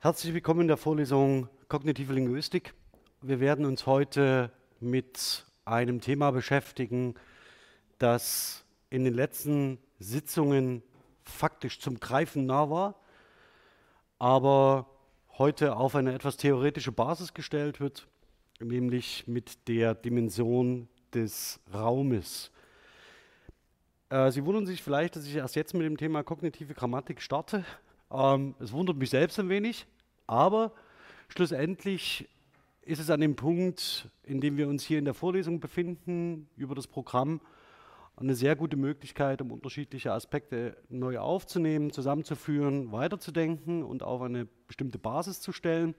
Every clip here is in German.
Herzlich willkommen in der Vorlesung Kognitive Linguistik. Wir werden uns heute mit einem Thema beschäftigen, das in den letzten Sitzungen faktisch zum Greifen nah war, aber heute auf eine etwas theoretische Basis gestellt wird, nämlich mit der Dimension des Raumes. Sie wundern sich vielleicht, dass ich erst jetzt mit dem Thema kognitive Grammatik starte. Es wundert mich selbst ein wenig, aber schlussendlich ist es an dem Punkt, in dem wir uns hier in der Vorlesung befinden, über das Programm, eine sehr gute Möglichkeit, um unterschiedliche Aspekte neu aufzunehmen, zusammenzuführen, weiterzudenken und auf eine bestimmte Basis zu stellen.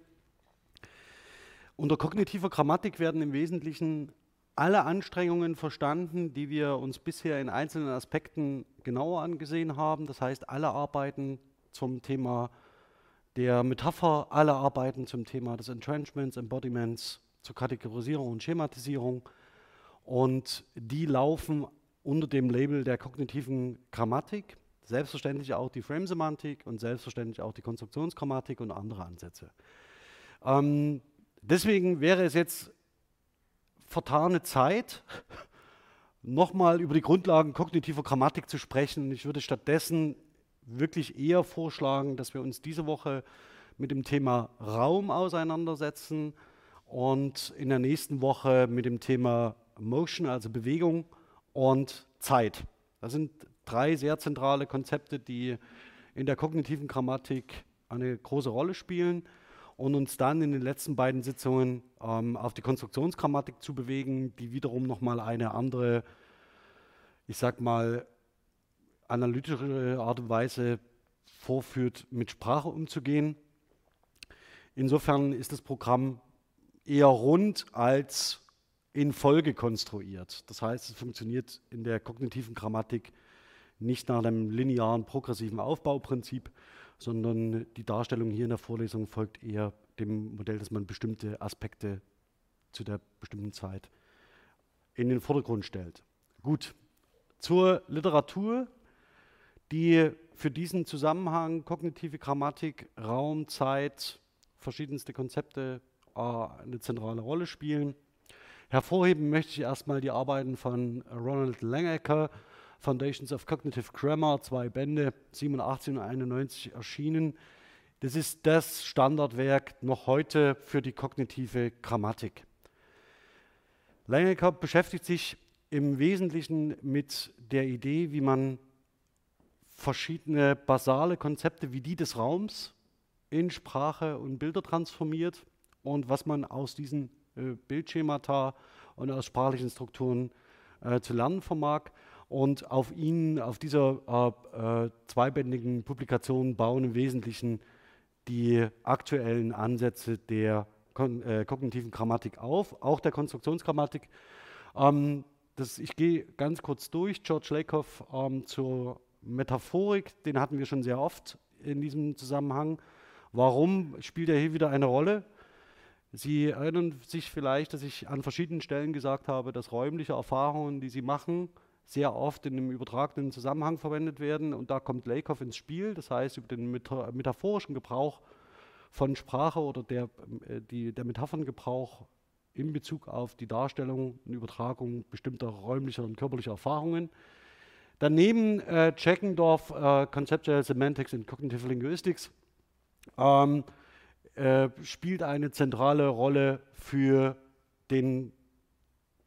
Unter kognitiver Grammatik werden im Wesentlichen alle Anstrengungen verstanden, die wir uns bisher in einzelnen Aspekten genauer angesehen haben. Das heißt, alle Arbeiten zum Thema der Metapher, alle Arbeiten zum Thema des Entrenchments, Embodiments, zur Kategorisierung und Schematisierung. Und die laufen unter dem Label der kognitiven Grammatik, selbstverständlich auch die Frame-Semantik und selbstverständlich auch die Konstruktionsgrammatik und andere Ansätze. Deswegen wäre es jetzt vertane Zeit, nochmal über die Grundlagen kognitiver Grammatik zu sprechen. Ich würde stattdessen wirklich eher vorschlagen, dass wir uns diese Woche mit dem Thema Raum auseinandersetzen und in der nächsten Woche mit dem Thema Motion, also Bewegung, und Zeit. Das sind drei sehr zentrale Konzepte, die in der kognitiven Grammatik eine große Rolle spielen, und uns dann in den letzten beiden Sitzungen auf die Konstruktionsgrammatik zu bewegen, die wiederum nochmal eine andere, ich sag mal, analytische Art und Weise vorführt, mit Sprache umzugehen. Insofern ist das Programm eher rund als in Folge konstruiert. Das heißt, es funktioniert in der kognitiven Grammatik nicht nach einem linearen, progressiven Aufbauprinzip, sondern die Darstellung hier in der Vorlesung folgt eher dem Modell, dass man bestimmte Aspekte zu der bestimmten Zeit in den Vordergrund stellt. Gut, zur Literatur, die für diesen Zusammenhang kognitive Grammatik, Raum, Zeit, verschiedenste Konzepte eine zentrale Rolle spielen. Hervorheben möchte ich erstmal die Arbeiten von Ronald Langacker, Foundations of Cognitive Grammar, 2 Bände, 87 und 91 erschienen. Das ist das Standardwerk noch heute für die kognitive Grammatik. Langacker beschäftigt sich im Wesentlichen mit der Idee, wie man verschiedene basale Konzepte wie die des Raums in Sprache und Bilder transformiert und was man aus diesen Bildschemata und aus sprachlichen Strukturen zu lernen vermag, und auf ihnen, auf dieser 2-bändigen Publikation bauen im Wesentlichen die aktuellen Ansätze der kognitiven Grammatik auf, auch der Konstruktionsgrammatik. Ich gehe ganz kurz durch. George Lakoff zur Metaphorik, den hatten wir schon sehr oft in diesem Zusammenhang. Warum spielt er hier wieder eine Rolle? Sie erinnern sich vielleicht, dass ich an verschiedenen Stellen gesagt habe, dass räumliche Erfahrungen, die Sie machen, sehr oft in einem übertragenen Zusammenhang verwendet werden. Und da kommt Lakoff ins Spiel. Das heißt, über den metaphorischen Gebrauch von Sprache oder der Metapherngebrauch in Bezug auf die Darstellung und Übertragung bestimmter räumlicher und körperlicher Erfahrungen. Daneben Jackendorf, Conceptual Semantics and Cognitive Linguistics, spielt eine zentrale Rolle für den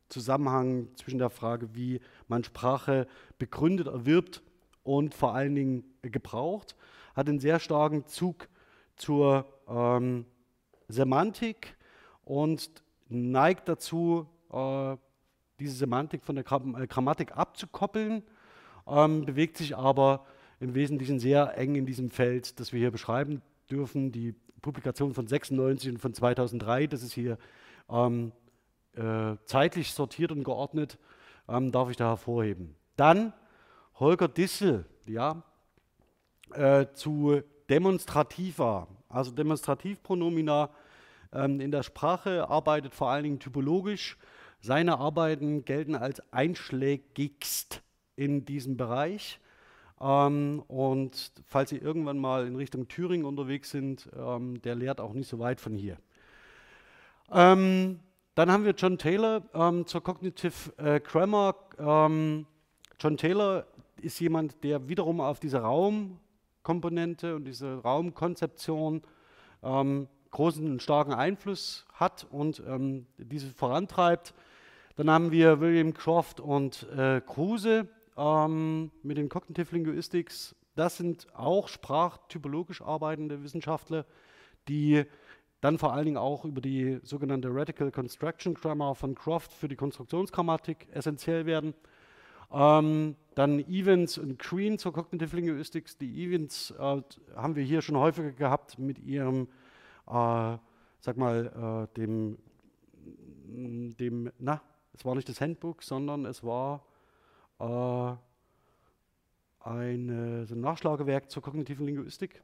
Zusammenhang zwischen der Frage, wie man Sprache begründet, erwirbt und vor allen Dingen gebraucht, hat einen sehr starken Zug zur Semantik und neigt dazu, diese Semantik von der Grammatik abzukoppeln, bewegt sich aber im Wesentlichen sehr eng in diesem Feld, das wir hier beschreiben dürfen, die Publikation von 96 und von 2003, das ist hier zeitlich sortiert und geordnet, darf ich da hervorheben. Dann Holger Dissel, ja, zu Demonstrativer, also Demonstrativpronomina in der Sprache, arbeitet vor allen Dingen typologisch. Seine Arbeiten gelten als einschlägigst in diesem Bereich. Und falls Sie irgendwann mal in Richtung Thüringen unterwegs sind, der lehrt auch nicht so weit von hier. Dann haben wir John Taylor zur Cognitive Grammar. John Taylor ist jemand, der wiederum auf diese Raumkomponente und diese Raumkonzeption großen und starken Einfluss hat und diese vorantreibt. Dann haben wir William Croft und Kruse mit den Cognitive Linguistics. Das sind auch sprachtypologisch arbeitende Wissenschaftler, die dann vor allen Dingen auch über die sogenannte Radical Construction Grammar von Croft für die Konstruktionsgrammatik essentiell werden. Dann Evans und Green zur Cognitive Linguistics. Die Evans haben wir hier schon häufiger gehabt mit ihrem, es war nicht das Handbook, sondern es war so ein Nachschlagewerk zur kognitiven Linguistik,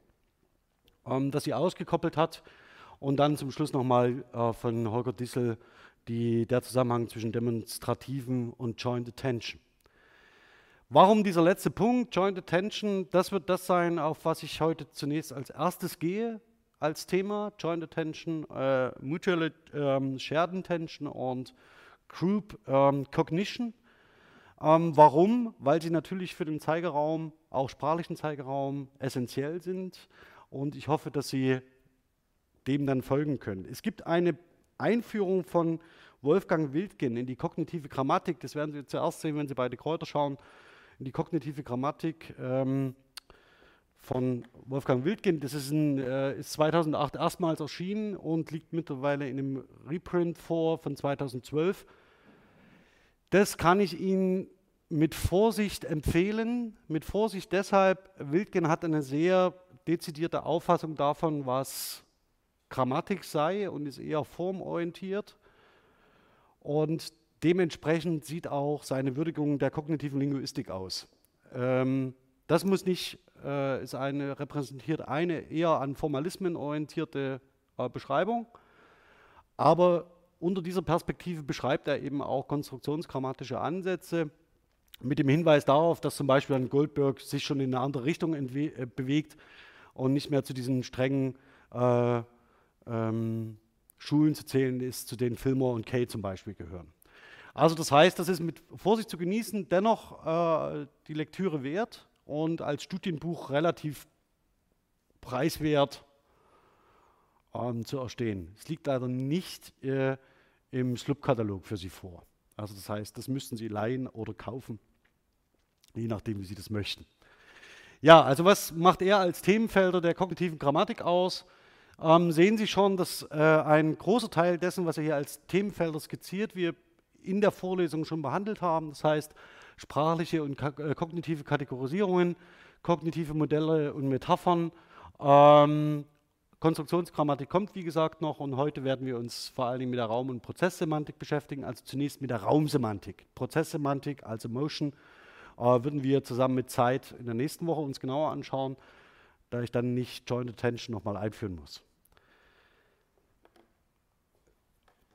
das sie ausgekoppelt hat. Und dann zum Schluss nochmal von Holger Dissel der Zusammenhang zwischen Demonstrativen und Joint Attention. Warum dieser letzte Punkt, Joint Attention? Das wird das sein, auf was ich heute zunächst als erstes gehe, als Thema. Joint Attention, Mutual Shared Attention und Group Cognition. Warum? Weil sie natürlich für den Zeigeraum, auch sprachlichen Zeigeraum, essentiell sind. Und ich hoffe, dass Sie dem dann folgen können. Es gibt eine Einführung von Wolfgang Wildgen in die kognitive Grammatik. Das werden Sie zuerst sehen, wenn Sie bei De Gruyter schauen. In die kognitive Grammatik von Wolfgang Wildgen. Das ist, ist 2008 erstmals erschienen und liegt mittlerweile in einem Reprint vor von 2012. Das kann ich Ihnen mit Vorsicht empfehlen. Mit Vorsicht deshalb, Wildgen hat eine sehr dezidierte Auffassung davon, was Grammatik sei, und ist eher formorientiert, und dementsprechend sieht auch seine Würdigung der kognitiven Linguistik aus. Das muss nicht, repräsentiert eine eher an Formalismen orientierte Beschreibung, aber unter dieser Perspektive beschreibt er eben auch konstruktionsgrammatische Ansätze mit dem Hinweis darauf, dass zum Beispiel ein Goldberg sich schon in eine andere Richtung bewegt und nicht mehr zu diesen strengen Schulen zu zählen ist, zu denen Fillmore und Kay zum Beispiel gehören. Also das heißt, das ist mit Vorsicht zu genießen, dennoch die Lektüre wert und als Studienbuch relativ preiswert zu erstehen. Es liegt leider nicht im Slub-Katalog für Sie vor. Also das heißt, das müssten Sie leihen oder kaufen, je nachdem, wie Sie das möchten. Ja, also was macht er als Themenfelder der kognitiven Grammatik aus? Sehen Sie schon, dass ein großer Teil dessen, was er hier als Themenfelder skizziert, wir in der Vorlesung schon behandelt haben. Das heißt, sprachliche und kognitive Kategorisierungen, kognitive Modelle und Metaphern. Konstruktionsgrammatik kommt, wie gesagt, noch, und heute werden wir uns vor allen Dingen mit der Raum- und Prozesssemantik beschäftigen. Also zunächst mit der Raumsemantik. Prozesssemantik, also Motion, würden wir zusammen mit Zeit in der nächsten Woche uns genauer anschauen, da ich dann nicht Joint Attention nochmal einführen muss.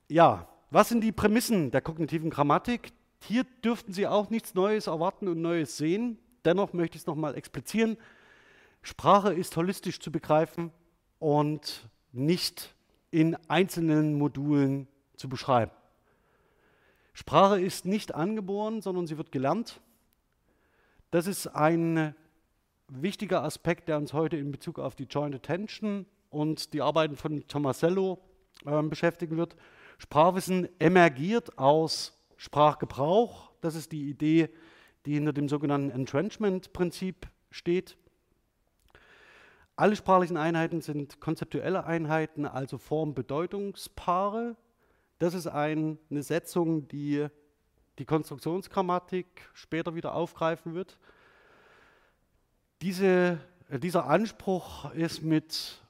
Ja, was sind die Prämissen der kognitiven Grammatik? Hier dürften Sie auch nichts Neues erwarten und Neues sehen. Dennoch möchte ich es nochmal explizieren. Sprache ist holistisch zu begreifen und nicht in einzelnen Modulen zu beschreiben. Sprache ist nicht angeboren, sondern sie wird gelernt. Das ist ein wichtiger Aspekt, der uns heute in Bezug auf die Joint Attention und die Arbeiten von Tomasello beschäftigen wird. Sprachwissen emergiert aus Sprachgebrauch. Das ist die Idee, die hinter dem sogenannten Entrenchment-Prinzip steht. Alle sprachlichen Einheiten sind konzeptuelle Einheiten, also Form-Bedeutungspaare. Das ist eine Setzung, die die Konstruktionsgrammatik später wieder aufgreifen wird. Dieser Anspruch ist mit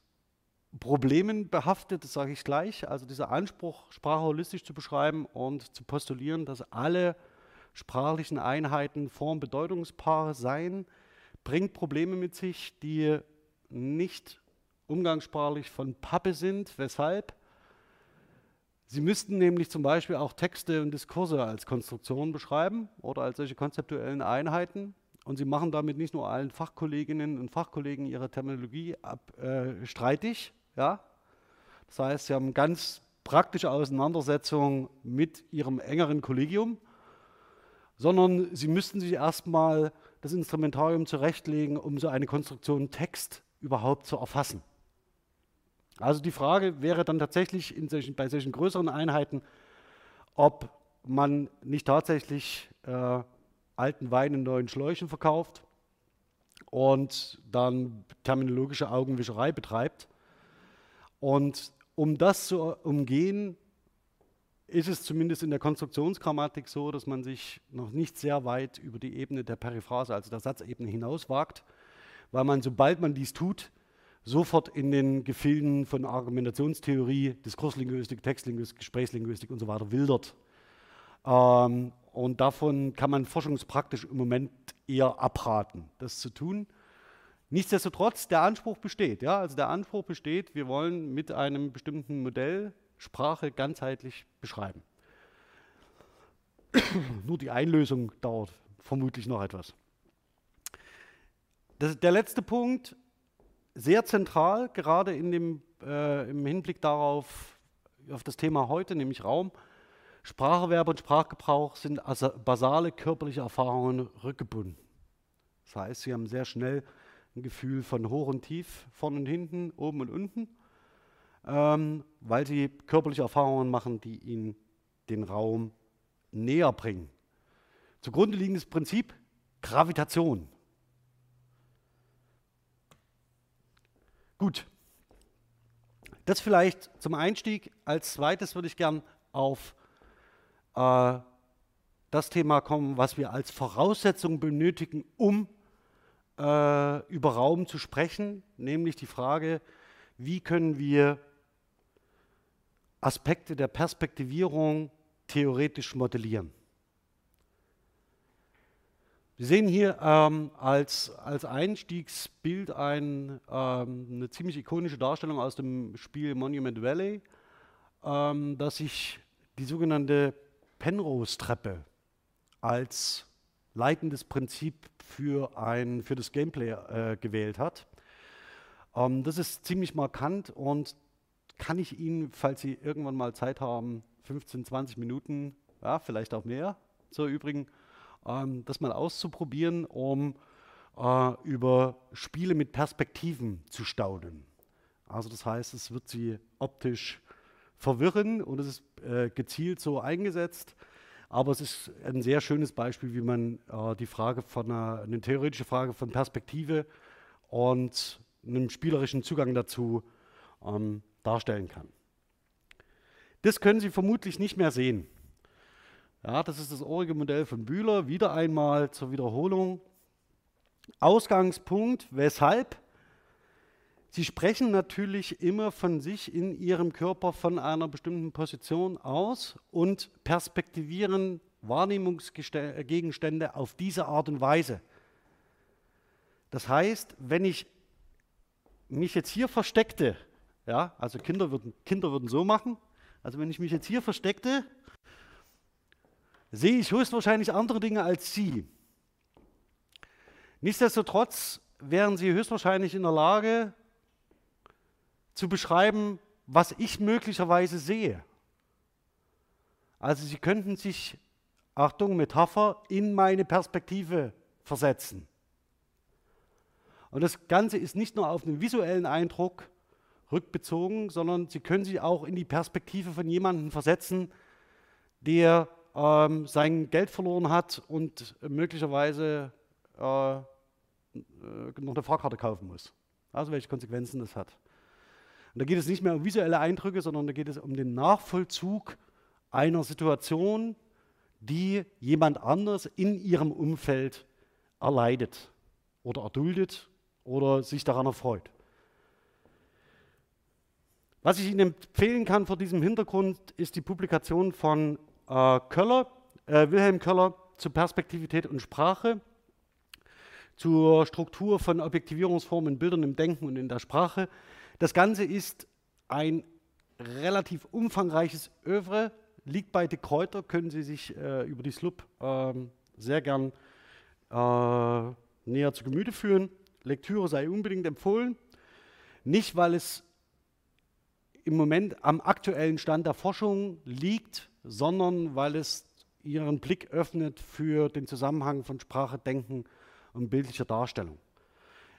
Problemen behaftet, das sage ich gleich. Also dieser Anspruch, Sprache holistisch zu beschreiben und zu postulieren, dass alle sprachlichen Einheiten Form-Bedeutungspaare seien, bringt Probleme mit sich, die nicht umgangssprachlich von Pappe sind. Weshalb? Sie müssten nämlich zum Beispiel auch Texte und Diskurse als Konstruktionen beschreiben oder als solche konzeptuellen Einheiten. Und sie machen damit nicht nur allen Fachkolleginnen und Fachkollegen ihre Terminologie streitig. Ja? Das heißt, sie haben ganz praktische Auseinandersetzung mit ihrem engeren Kollegium, sondern sie müssten sich erstmal das Instrumentarium zurechtlegen, um so eine Konstruktion Text überhaupt zu erfassen. Also die Frage wäre dann tatsächlich bei solchen größeren Einheiten, ob man nicht tatsächlich alten Wein in neuen Schläuchen verkauft und dann terminologische Augenwischerei betreibt. Und um das zu umgehen, ist es zumindest in der Konstruktionsgrammatik so, dass man sich noch nicht sehr weit über die Ebene der Periphrase, also der Satzebene, hinauswagt, weil man, sobald man dies tut, sofort in den Gefilden von Argumentationstheorie, Diskurslinguistik, Textlinguistik, Gesprächslinguistik und so weiter wildert. Und davon kann man forschungspraktisch im Moment eher abraten, das zu tun. Nichtsdestotrotz, der Anspruch besteht. Ja? Also der Anspruch besteht, wir wollen mit einem bestimmten Modell Sprache ganzheitlich beschreiben. Nur die Einlösung dauert vermutlich noch etwas. Das ist der letzte Punkt, sehr zentral, gerade in dem, im Hinblick darauf, auf das Thema heute, nämlich Raum. Spracherwerb und Sprachgebrauch sind also basale körperliche Erfahrungen rückgebunden. Das heißt, sie haben sehr schnell ein Gefühl von hoch und tief, vorn und hinten, oben und unten, weil sie körperliche Erfahrungen machen, die ihnen den Raum näher bringen. Zugrunde liegendes Prinzip: Gravitation. Gut, das vielleicht zum Einstieg. Als zweites würde ich gern auf das Thema kommen, was wir als Voraussetzung benötigen, um über Raum zu sprechen, nämlich die Frage, wie können wir Aspekte der Perspektivierung theoretisch modellieren. Wir sehen hier als Einstiegsbild eine ziemlich ikonische Darstellung aus dem Spiel Monument Valley, dass sich die sogenannte Penrose-Treppe als leitendes Prinzip für das Gameplay gewählt hat. Das ist ziemlich markant und kann ich Ihnen, falls Sie irgendwann mal Zeit haben, 15, 20 Minuten, ja, vielleicht auch mehr, so übrigens, das mal auszuprobieren, um über Spiele mit Perspektiven zu staunen. Also das heißt, es wird Sie optisch verwirren und es ist gezielt so eingesetzt. Aber es ist ein sehr schönes Beispiel, wie man eine theoretische Frage von Perspektive und einem spielerischen Zugang dazu darstellen kann. Das können Sie vermutlich nicht mehr sehen. Ja, das ist das Origo-Modell von Bühler, wieder einmal zur Wiederholung. Ausgangspunkt, weshalb? Sie sprechen natürlich immer von sich in ihrem Körper von einer bestimmten Position aus und perspektivieren Wahrnehmungsgegenstände auf diese Art und Weise. Das heißt, wenn ich mich jetzt hier versteckte, ja, also Kinder würden so machen, also wenn ich mich jetzt hier versteckte, sehe ich höchstwahrscheinlich andere Dinge als Sie. Nichtsdestotrotz wären Sie höchstwahrscheinlich in der Lage, zu beschreiben, was ich möglicherweise sehe. Also Sie könnten sich, Achtung, Metapher, in meine Perspektive versetzen. Und das Ganze ist nicht nur auf den visuellen Eindruck rückbezogen, sondern Sie können sich auch in die Perspektive von jemandem versetzen, der sein Geld verloren hat und möglicherweise noch eine Fahrkarte kaufen muss. Also welche Konsequenzen das hat. Und da geht es nicht mehr um visuelle Eindrücke, sondern da geht es um den Nachvollzug einer Situation, die jemand anders in ihrem Umfeld erleidet oder erduldet oder sich daran erfreut. Was ich Ihnen empfehlen kann vor diesem Hintergrund, ist die Publikation von Wilhelm Köller zu Perspektivität und Sprache. zur Struktur von Objektivierungsformen, Bildern im Denken und in der Sprache. Das Ganze ist ein relativ umfangreiches Œuvre, liegt bei De Kräuter, können Sie sich über die SLUB sehr gern näher zu Gemüte führen. Lektüre sei unbedingt empfohlen, nicht weil es im Moment am aktuellen Stand der Forschung liegt, sondern weil es ihren Blick öffnet für den Zusammenhang von Sprache, Denken und bildlicher Darstellung.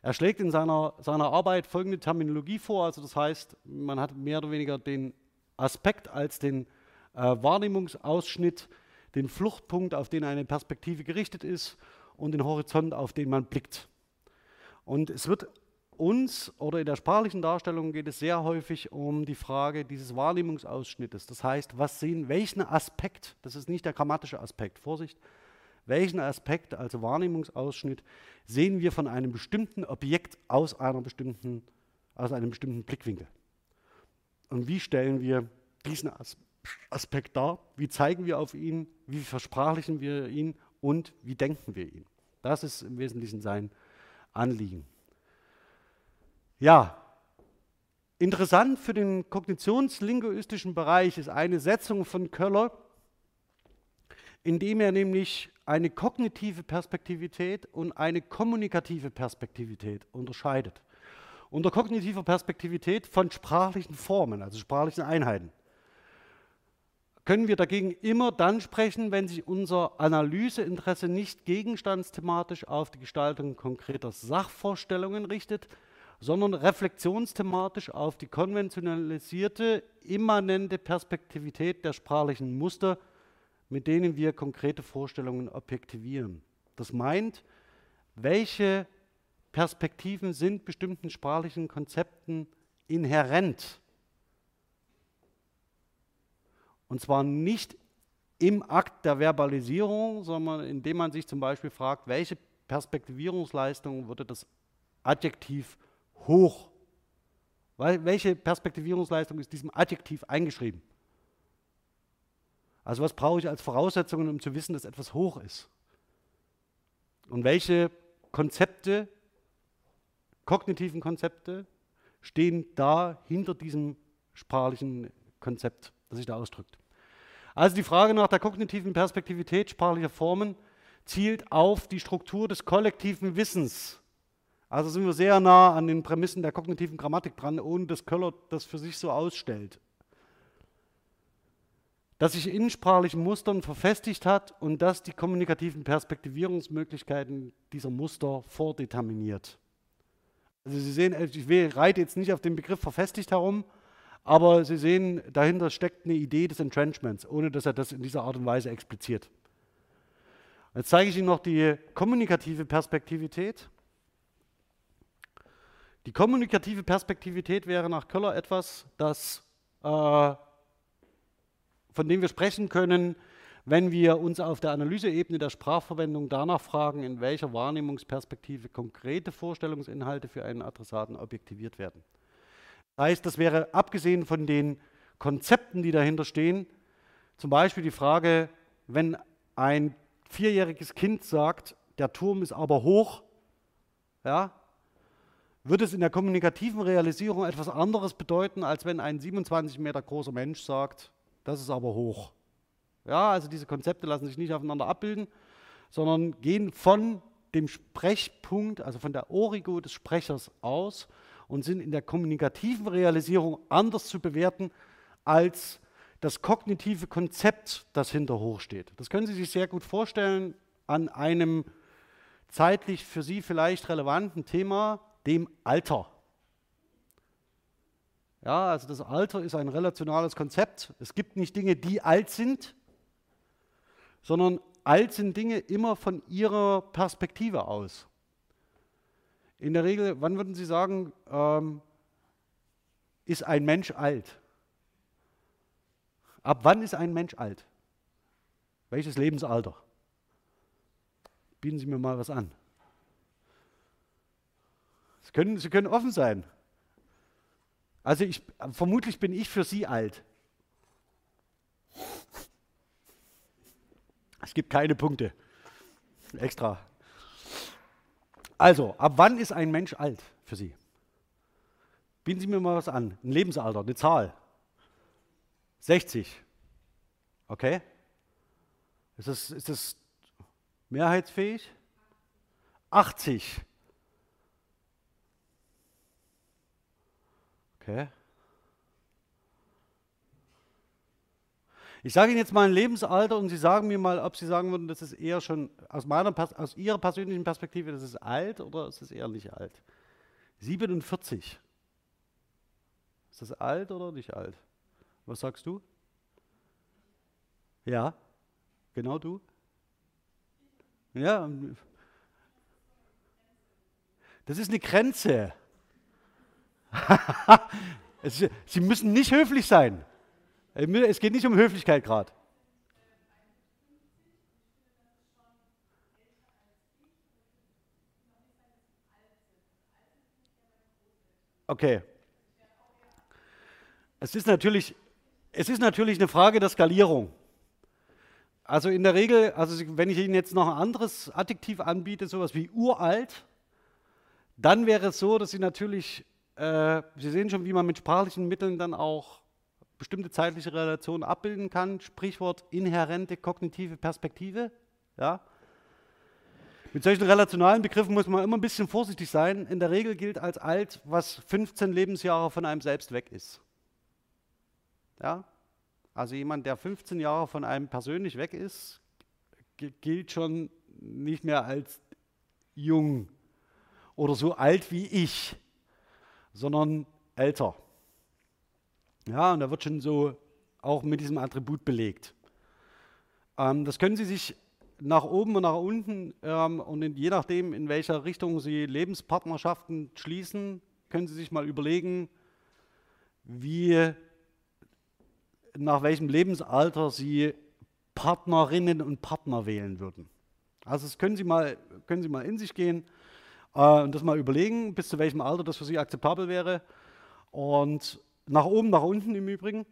Er schlägt in seiner Arbeit folgende Terminologie vor, also das heißt, man hat mehr oder weniger den Aspekt als den Wahrnehmungsausschnitt, den Fluchtpunkt, auf den eine Perspektive gerichtet ist und den Horizont, auf den man blickt. Und es wird uns, oder in der sprachlichen Darstellung geht es sehr häufig um die Frage dieses Wahrnehmungsausschnittes. Das heißt, was sehen, welchen Aspekt, das ist nicht der grammatische Aspekt, Vorsicht, welchen Aspekt, also Wahrnehmungsausschnitt, sehen wir von einem bestimmten Objekt aus, einem bestimmten Blickwinkel? Und wie stellen wir diesen Aspekt dar? Wie zeigen wir auf ihn? Wie versprachlichen wir ihn? Und wie denken wir ihn? Das ist im Wesentlichen sein Anliegen. Ja, interessant für den kognitionslinguistischen Bereich ist eine Setzung von Köller, indem er nämlich eine kognitive Perspektivität und eine kommunikative Perspektivität unterscheidet. Unter kognitiver Perspektivität von sprachlichen Formen, also sprachlichen Einheiten, können wir dagegen immer dann sprechen, wenn sich unser Analyseinteresse nicht gegenstandsthematisch auf die Gestaltung konkreter Sachvorstellungen richtet, sondern reflexionsthematisch auf die konventionalisierte, immanente Perspektivität der sprachlichen Muster, mit denen wir konkrete Vorstellungen objektivieren. Das meint, welche Perspektiven sind bestimmten sprachlichen Konzepten inhärent? Und zwar nicht im Akt der Verbalisierung, sondern indem man sich zum Beispiel fragt, welche Perspektivierungsleistung würde das Adjektiv hoch? Welche Perspektivierungsleistung ist diesem Adjektiv eingeschrieben? Also was brauche ich als Voraussetzungen, um zu wissen, dass etwas hoch ist? Und welche Konzepte, kognitiven Konzepte, stehen da hinter diesem sprachlichen Konzept, das sich da ausdrückt? Also die Frage nach der kognitiven Perspektivität sprachlicher Formen zielt auf die Struktur des kollektiven Wissens. Also sind wir sehr nah an den Prämissen der kognitiven Grammatik dran, ohne dass Köller das für sich so ausstellt. Das sich in sprachlichen Mustern verfestigt hat und das die kommunikativen Perspektivierungsmöglichkeiten dieser Muster vordeterminiert. Also Sie sehen, ich reite jetzt nicht auf den Begriff verfestigt herum, aber Sie sehen, dahinter steckt eine Idee des Entrenchments, ohne dass er das in dieser Art und Weise expliziert. Jetzt zeige ich Ihnen noch die kommunikative Perspektivität. Die kommunikative Perspektivität wäre nach Köller etwas, das von dem wir sprechen können, wenn wir uns auf der Analyseebene der Sprachverwendung danach fragen, in welcher Wahrnehmungsperspektive konkrete Vorstellungsinhalte für einen Adressaten objektiviert werden. Das heißt, das wäre abgesehen von den Konzepten, die dahinter stehen, zum Beispiel die Frage, wenn ein 4-jähriges Kind sagt, der Turm ist aber hoch, ja, wird es in der kommunikativen Realisierung etwas anderes bedeuten, als wenn ein 27 Meter großer Mensch sagt, das ist aber hoch. Ja, also diese Konzepte lassen sich nicht aufeinander abbilden, sondern gehen von dem Sprechpunkt, also von der Origo des Sprechers aus und sind in der kommunikativen Realisierung anders zu bewerten als das kognitive Konzept, das hinter hoch steht. Das können Sie sich sehr gut vorstellen an einem zeitlich für Sie vielleicht relevanten Thema, dem Alter. Ja, also das Alter ist ein relationales Konzept. Es gibt nicht Dinge, die alt sind, sondern alt sind Dinge immer von ihrer Perspektive aus. In der Regel, wann würden Sie sagen, ist ein Mensch alt? Ab wann ist ein Mensch alt? Welches Lebensalter? Bieten Sie mir mal was an. Sie können offen sein. Also vermutlich bin ich für Sie alt. Es gibt keine Punkte. Extra. Also, ab wann ist ein Mensch alt für Sie? Bieten Sie mir mal was an. Ein Lebensalter, eine Zahl. 60. Okay. Ist das mehrheitsfähig? 80. Okay. Ich sage Ihnen jetzt mal ein Lebensalter und Sie sagen mir mal, ob Sie sagen würden, das ist eher schon aus Ihrer persönlichen Perspektive, das ist alt oder ist es eher nicht alt? 47. Ist das alt oder nicht alt? Was sagst du? Ja, genau du? Ja, das ist eine Grenze. Sie müssen nicht höflich sein. Es geht nicht um Höflichkeit gerade. Okay. Es ist natürlich eine Frage der Skalierung. Also in der Regel, also wenn ich Ihnen jetzt noch ein anderes Adjektiv anbiete, sowas wie uralt, dann wäre es so, dass Sie natürlich, Sie sehen schon, wie man mit sprachlichen Mitteln dann auch bestimmte zeitliche Relationen abbilden kann, Sprichwort inhärente kognitive Perspektive. Ja. Mit solchen relationalen Begriffen muss man immer ein bisschen vorsichtig sein. In der Regel gilt als alt, was 15 Lebensjahre von einem selbst weg ist. Ja? Also jemand, der 15 Jahre von einem persönlich weg ist, gilt schon nicht mehr als jung oder so alt wie ich, sondern älter. Ja, und da wird schon so auch mit diesem Attribut belegt. Das können Sie sich nach oben und nach unten und je nachdem, in welcher Richtung Sie Lebenspartnerschaften schließen, können Sie sich mal überlegen, nach welchem Lebensalter Sie Partnerinnen und Partner wählen würden. Also das können Sie mal in sich gehen und das mal überlegen, bis zu welchem Alter das für Sie akzeptabel wäre. Und nach oben, nach unten im Übrigen.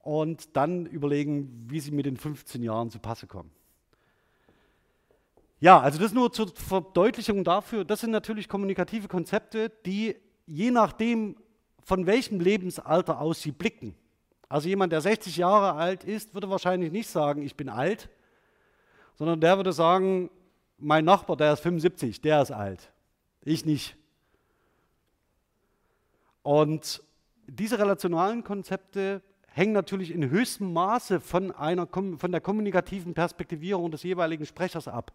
Und dann überlegen, wie Sie mit den 15 Jahren zu Passe kommen. Ja, also das nur zur Verdeutlichung dafür. Das sind natürlich kommunikative Konzepte, die je nachdem, von welchem Lebensalter aus Sie blicken. Also jemand, der 60 Jahre alt ist, würde wahrscheinlich nicht sagen, ich bin alt, sondern der würde sagen, mein Nachbar, der ist 75, der ist alt. Ich nicht. Und diese relationalen Konzepte hängen natürlich in höchstem Maße von der kommunikativen Perspektivierung des jeweiligen Sprechers ab.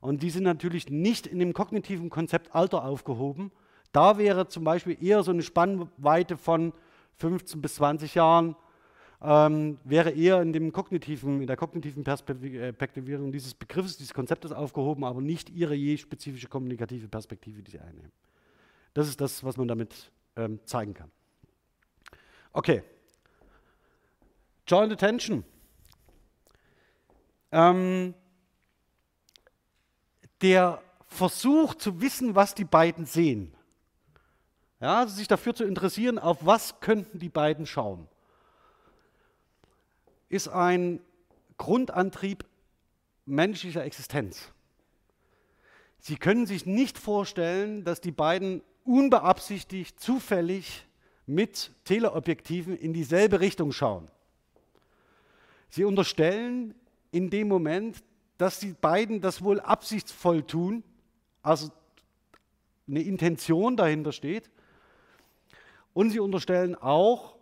Und die sind natürlich nicht in dem kognitiven Konzept Alter aufgehoben. Da wäre zum Beispiel eher so eine Spannweite von 15 bis 20 Jahren, wäre eher in der kognitiven Perspektivierung dieses Begriffes, dieses Konzeptes aufgehoben, aber nicht ihre je spezifische kommunikative Perspektive, die sie einnehmen. Das ist das, was man damit zeigen kann. Okay. Joint Attention. Der Versuch zu wissen, was die beiden sehen. Ja, also sich dafür zu interessieren, auf was könnten die beiden schauen, ist ein Grundantrieb menschlicher Existenz. Sie können sich nicht vorstellen, dass die beiden unbeabsichtigt, zufällig mit Teleobjektiven in dieselbe Richtung schauen. Sie unterstellen in dem Moment, dass die beiden das wohl absichtsvoll tun, also eine Intention dahinter steht. Und sie unterstellen auch,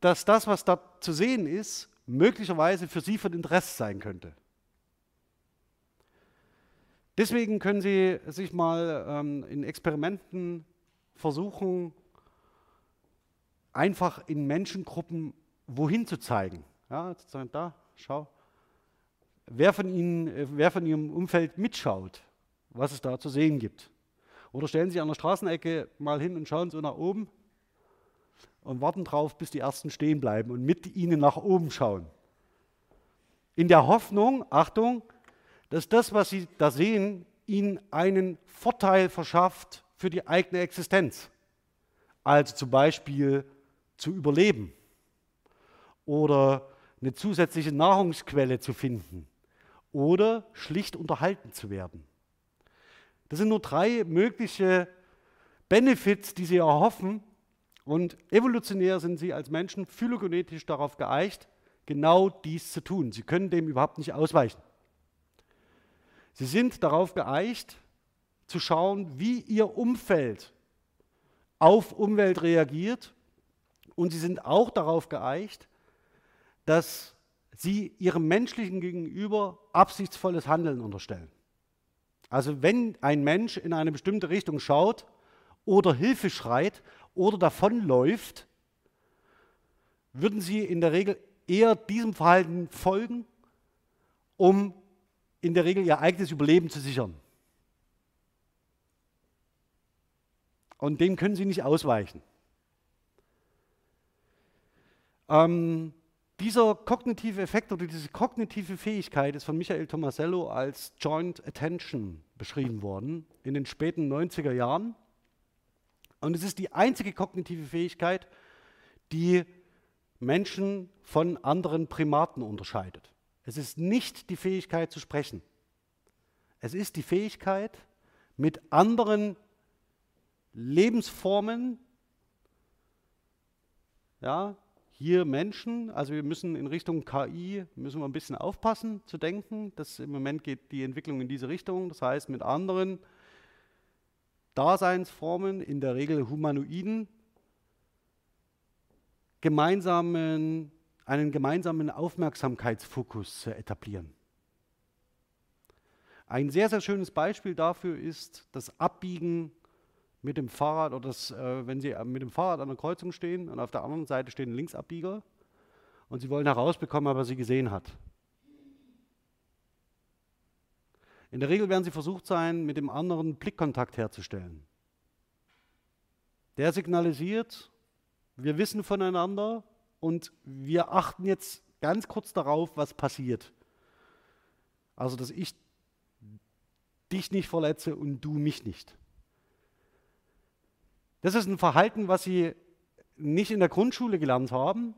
dass das, was da zu sehen ist, möglicherweise für sie von Interesse sein könnte. Deswegen können Sie sich mal in Experimenten versuchen, einfach in Menschengruppen wohin zu zeigen. Ja, sozusagen da, schau. Wer von Ihrem Umfeld mitschaut, was es da zu sehen gibt. Oder stellen Sie an der Straßenecke mal hin und schauen so nach oben und warten drauf, bis die Ersten stehen bleiben und mit ihnen nach oben schauen. In der Hoffnung, Achtung, dass das, was Sie da sehen, Ihnen einen Vorteil verschafft für die eigene Existenz. Also zum Beispiel zu überleben oder eine zusätzliche Nahrungsquelle zu finden oder schlicht unterhalten zu werden. Das sind nur drei mögliche Benefits, die sie erhoffen. Und evolutionär sind sie als Menschen phylogenetisch darauf geeicht, genau dies zu tun. Sie können dem überhaupt nicht ausweichen. Sie sind darauf geeicht, zu schauen, wie ihr Umfeld auf Umwelt reagiert. Und sie sind auch darauf geeicht, dass sie ihrem menschlichen Gegenüber absichtsvolles Handeln unterstellen. Also wenn ein Mensch in eine bestimmte Richtung schaut oder Hilfe schreit oder davonläuft, würden sie in der Regel eher diesem Verhalten folgen, um in der Regel ihr eigenes Überleben zu sichern. Und dem können sie nicht ausweichen. Dieser kognitive Effekt oder diese kognitive Fähigkeit ist von Michael Tomasello als Joint Attention beschrieben worden in den späten 90er Jahren. Und es ist die einzige kognitive Fähigkeit, die Menschen von anderen Primaten unterscheidet. Es ist nicht die Fähigkeit zu sprechen. Es ist die Fähigkeit, mit anderen Lebensformen, ja, hier Menschen, also wir müssen in Richtung KI, müssen wir ein bisschen aufpassen zu denken, dass im Moment geht die Entwicklung in diese Richtung, das heißt mit anderen Daseinsformen, in der Regel Humanoiden, einen gemeinsamen Aufmerksamkeitsfokus zu etablieren. Ein sehr, sehr schönes Beispiel dafür ist das Abbiegen mit dem Fahrrad, oder das, wenn Sie mit dem Fahrrad an der Kreuzung stehen und auf der anderen Seite stehen Linksabbieger und Sie wollen herausbekommen, was er gesehen hat. In der Regel werden Sie versucht sein, mit dem anderen Blickkontakt herzustellen. Der signalisiert, wir wissen voneinander und wir achten jetzt ganz kurz darauf, was passiert. Also, dass ich dich nicht verletze und du mich nicht. Das ist ein Verhalten, was Sie nicht in der Grundschule gelernt haben.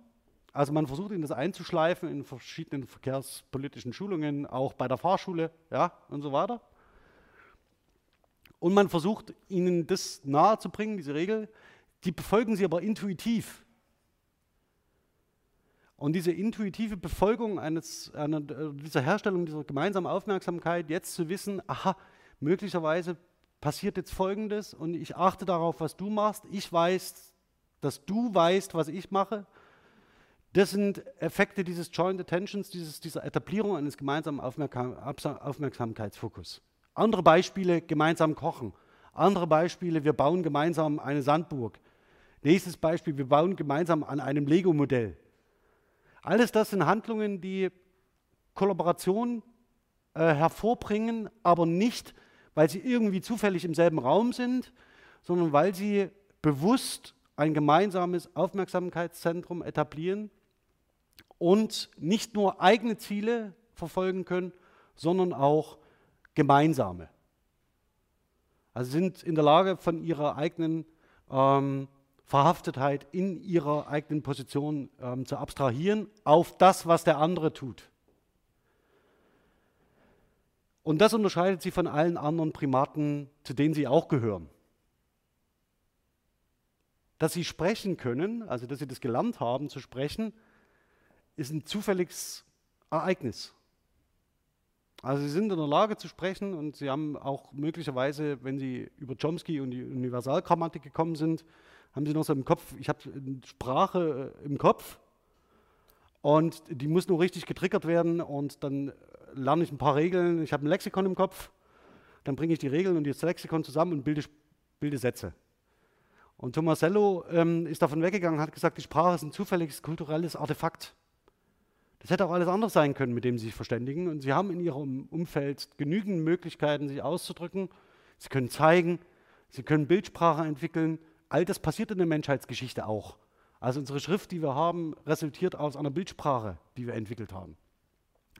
Also man versucht, Ihnen das einzuschleifen in verschiedenen verkehrspolitischen Schulungen, auch bei der Fahrschule, ja, und so weiter. Und man versucht, Ihnen das nahezubringen, diese Regel. Die befolgen Sie aber intuitiv. Und diese intuitive Befolgung dieser Herstellung dieser gemeinsamen Aufmerksamkeit, jetzt zu wissen, aha, möglicherweise passiert jetzt Folgendes und ich achte darauf, was du machst. Ich weiß, dass du weißt, was ich mache. Das sind Effekte dieses Joint Attentions, dieser Etablierung eines gemeinsamen Aufmerksamkeitsfokus. Andere Beispiele, gemeinsam kochen. Andere Beispiele, wir bauen gemeinsam eine Sandburg. Nächstes Beispiel, wir bauen gemeinsam an einem Lego-Modell. Alles das sind Handlungen, die Kollaboration hervorbringen, aber nicht, weil sie irgendwie zufällig im selben Raum sind, sondern weil sie bewusst ein gemeinsames Aufmerksamkeitszentrum etablieren und nicht nur eigene Ziele verfolgen können, sondern auch gemeinsame. Also sind in der Lage, von ihrer eigenen Verhaftetheit in ihrer eigenen Position zu abstrahieren auf das, was der andere tut. Und das unterscheidet sie von allen anderen Primaten, zu denen sie auch gehören. Dass sie sprechen können, also dass sie das gelernt haben zu sprechen, ist ein zufälliges Ereignis. Also sie sind in der Lage zu sprechen und sie haben auch möglicherweise, wenn sie über Chomsky und die Universalgrammatik gekommen sind, haben sie noch so im Kopf, ich habe Sprache im Kopf und die muss nur richtig getriggert werden und dann lerne ich ein paar Regeln, ich habe ein Lexikon im Kopf, dann bringe ich die Regeln und das Lexikon zusammen und bilde Sätze. Und Tomasello ist davon weggegangen und hat gesagt, die Sprache ist ein zufälliges kulturelles Artefakt. Das hätte auch alles andere sein können, mit dem Sie sich verständigen. Und Sie haben in Ihrem Umfeld genügend Möglichkeiten, sich auszudrücken. Sie können zeigen, Sie können Bildsprache entwickeln. All das passiert in der Menschheitsgeschichte auch. Also unsere Schrift, die wir haben, resultiert aus einer Bildsprache, die wir entwickelt haben.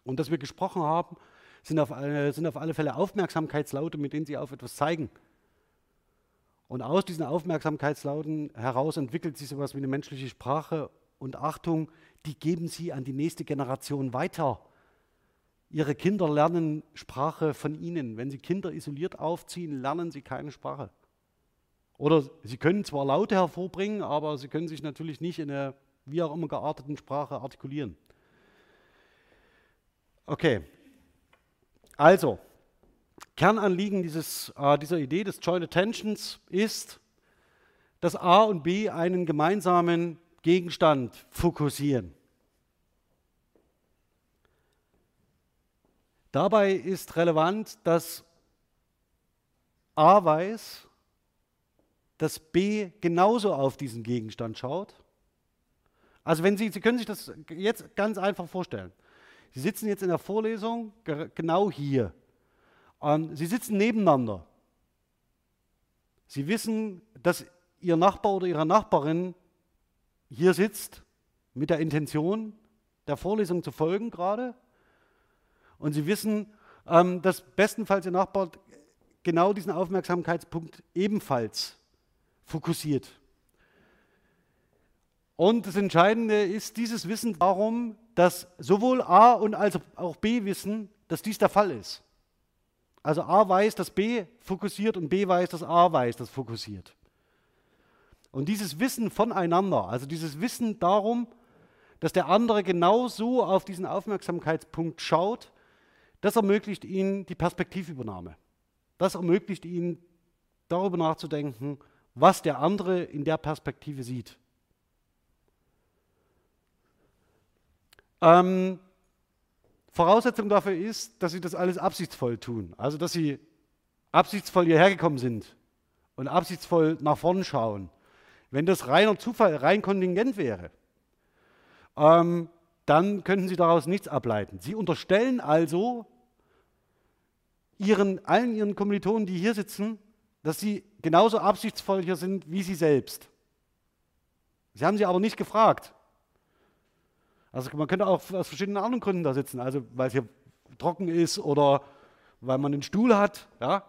Und dass wir gesprochen haben, sind auf alle Fälle Aufmerksamkeitslaute, mit denen sie auf etwas zeigen. Und aus diesen Aufmerksamkeitslauten heraus entwickelt sich sowas wie eine menschliche Sprache und Achtung, die geben sie an die nächste Generation weiter. Ihre Kinder lernen Sprache von Ihnen. Wenn Sie Kinder isoliert aufziehen, lernen sie keine Sprache. Oder Sie können zwar Laute hervorbringen, aber Sie können sich natürlich nicht in einer wie auch immer gearteten Sprache artikulieren. Okay, also Kernanliegen dieser Idee des Joint Attentions ist, dass A und B einen gemeinsamen Gegenstand fokussieren. Dabei ist relevant, dass A weiß, dass B genauso auf diesen Gegenstand schaut. Also wenn Sie können sich das jetzt ganz einfach vorstellen. Sie sitzen jetzt in der Vorlesung, genau hier. Sie sitzen nebeneinander. Sie wissen, dass Ihr Nachbar oder Ihre Nachbarin hier sitzt mit der Intention, der Vorlesung zu folgen gerade. Und Sie wissen, dass bestenfalls Ihr Nachbar genau diesen Aufmerksamkeitspunkt ebenfalls fokussiert. Und das Entscheidende ist dieses Wissen darum, dass sowohl A und als auch B wissen, dass dies der Fall ist. Also A weiß, dass B fokussiert und B weiß, dass A weiß, dass fokussiert. Und dieses Wissen voneinander, also dieses Wissen darum, dass der andere genauso auf diesen Aufmerksamkeitspunkt schaut, das ermöglicht Ihnen die Perspektivübernahme. Das ermöglicht Ihnen, darüber nachzudenken, was der andere in der Perspektive sieht. Voraussetzung dafür ist, dass Sie das alles absichtsvoll tun. Also, dass Sie absichtsvoll hierher gekommen sind und absichtsvoll nach vorn schauen. Wenn das reiner Zufall, rein kontingent wäre, dann könnten Sie daraus nichts ableiten. Sie unterstellen also allen Ihren Kommilitonen, die hier sitzen, dass sie genauso absichtsvoll hier sind wie Sie selbst. Sie haben sie aber nicht gefragt. Also man könnte auch aus verschiedenen anderen Gründen da sitzen, also weil es hier trocken ist oder weil man einen Stuhl hat, ja?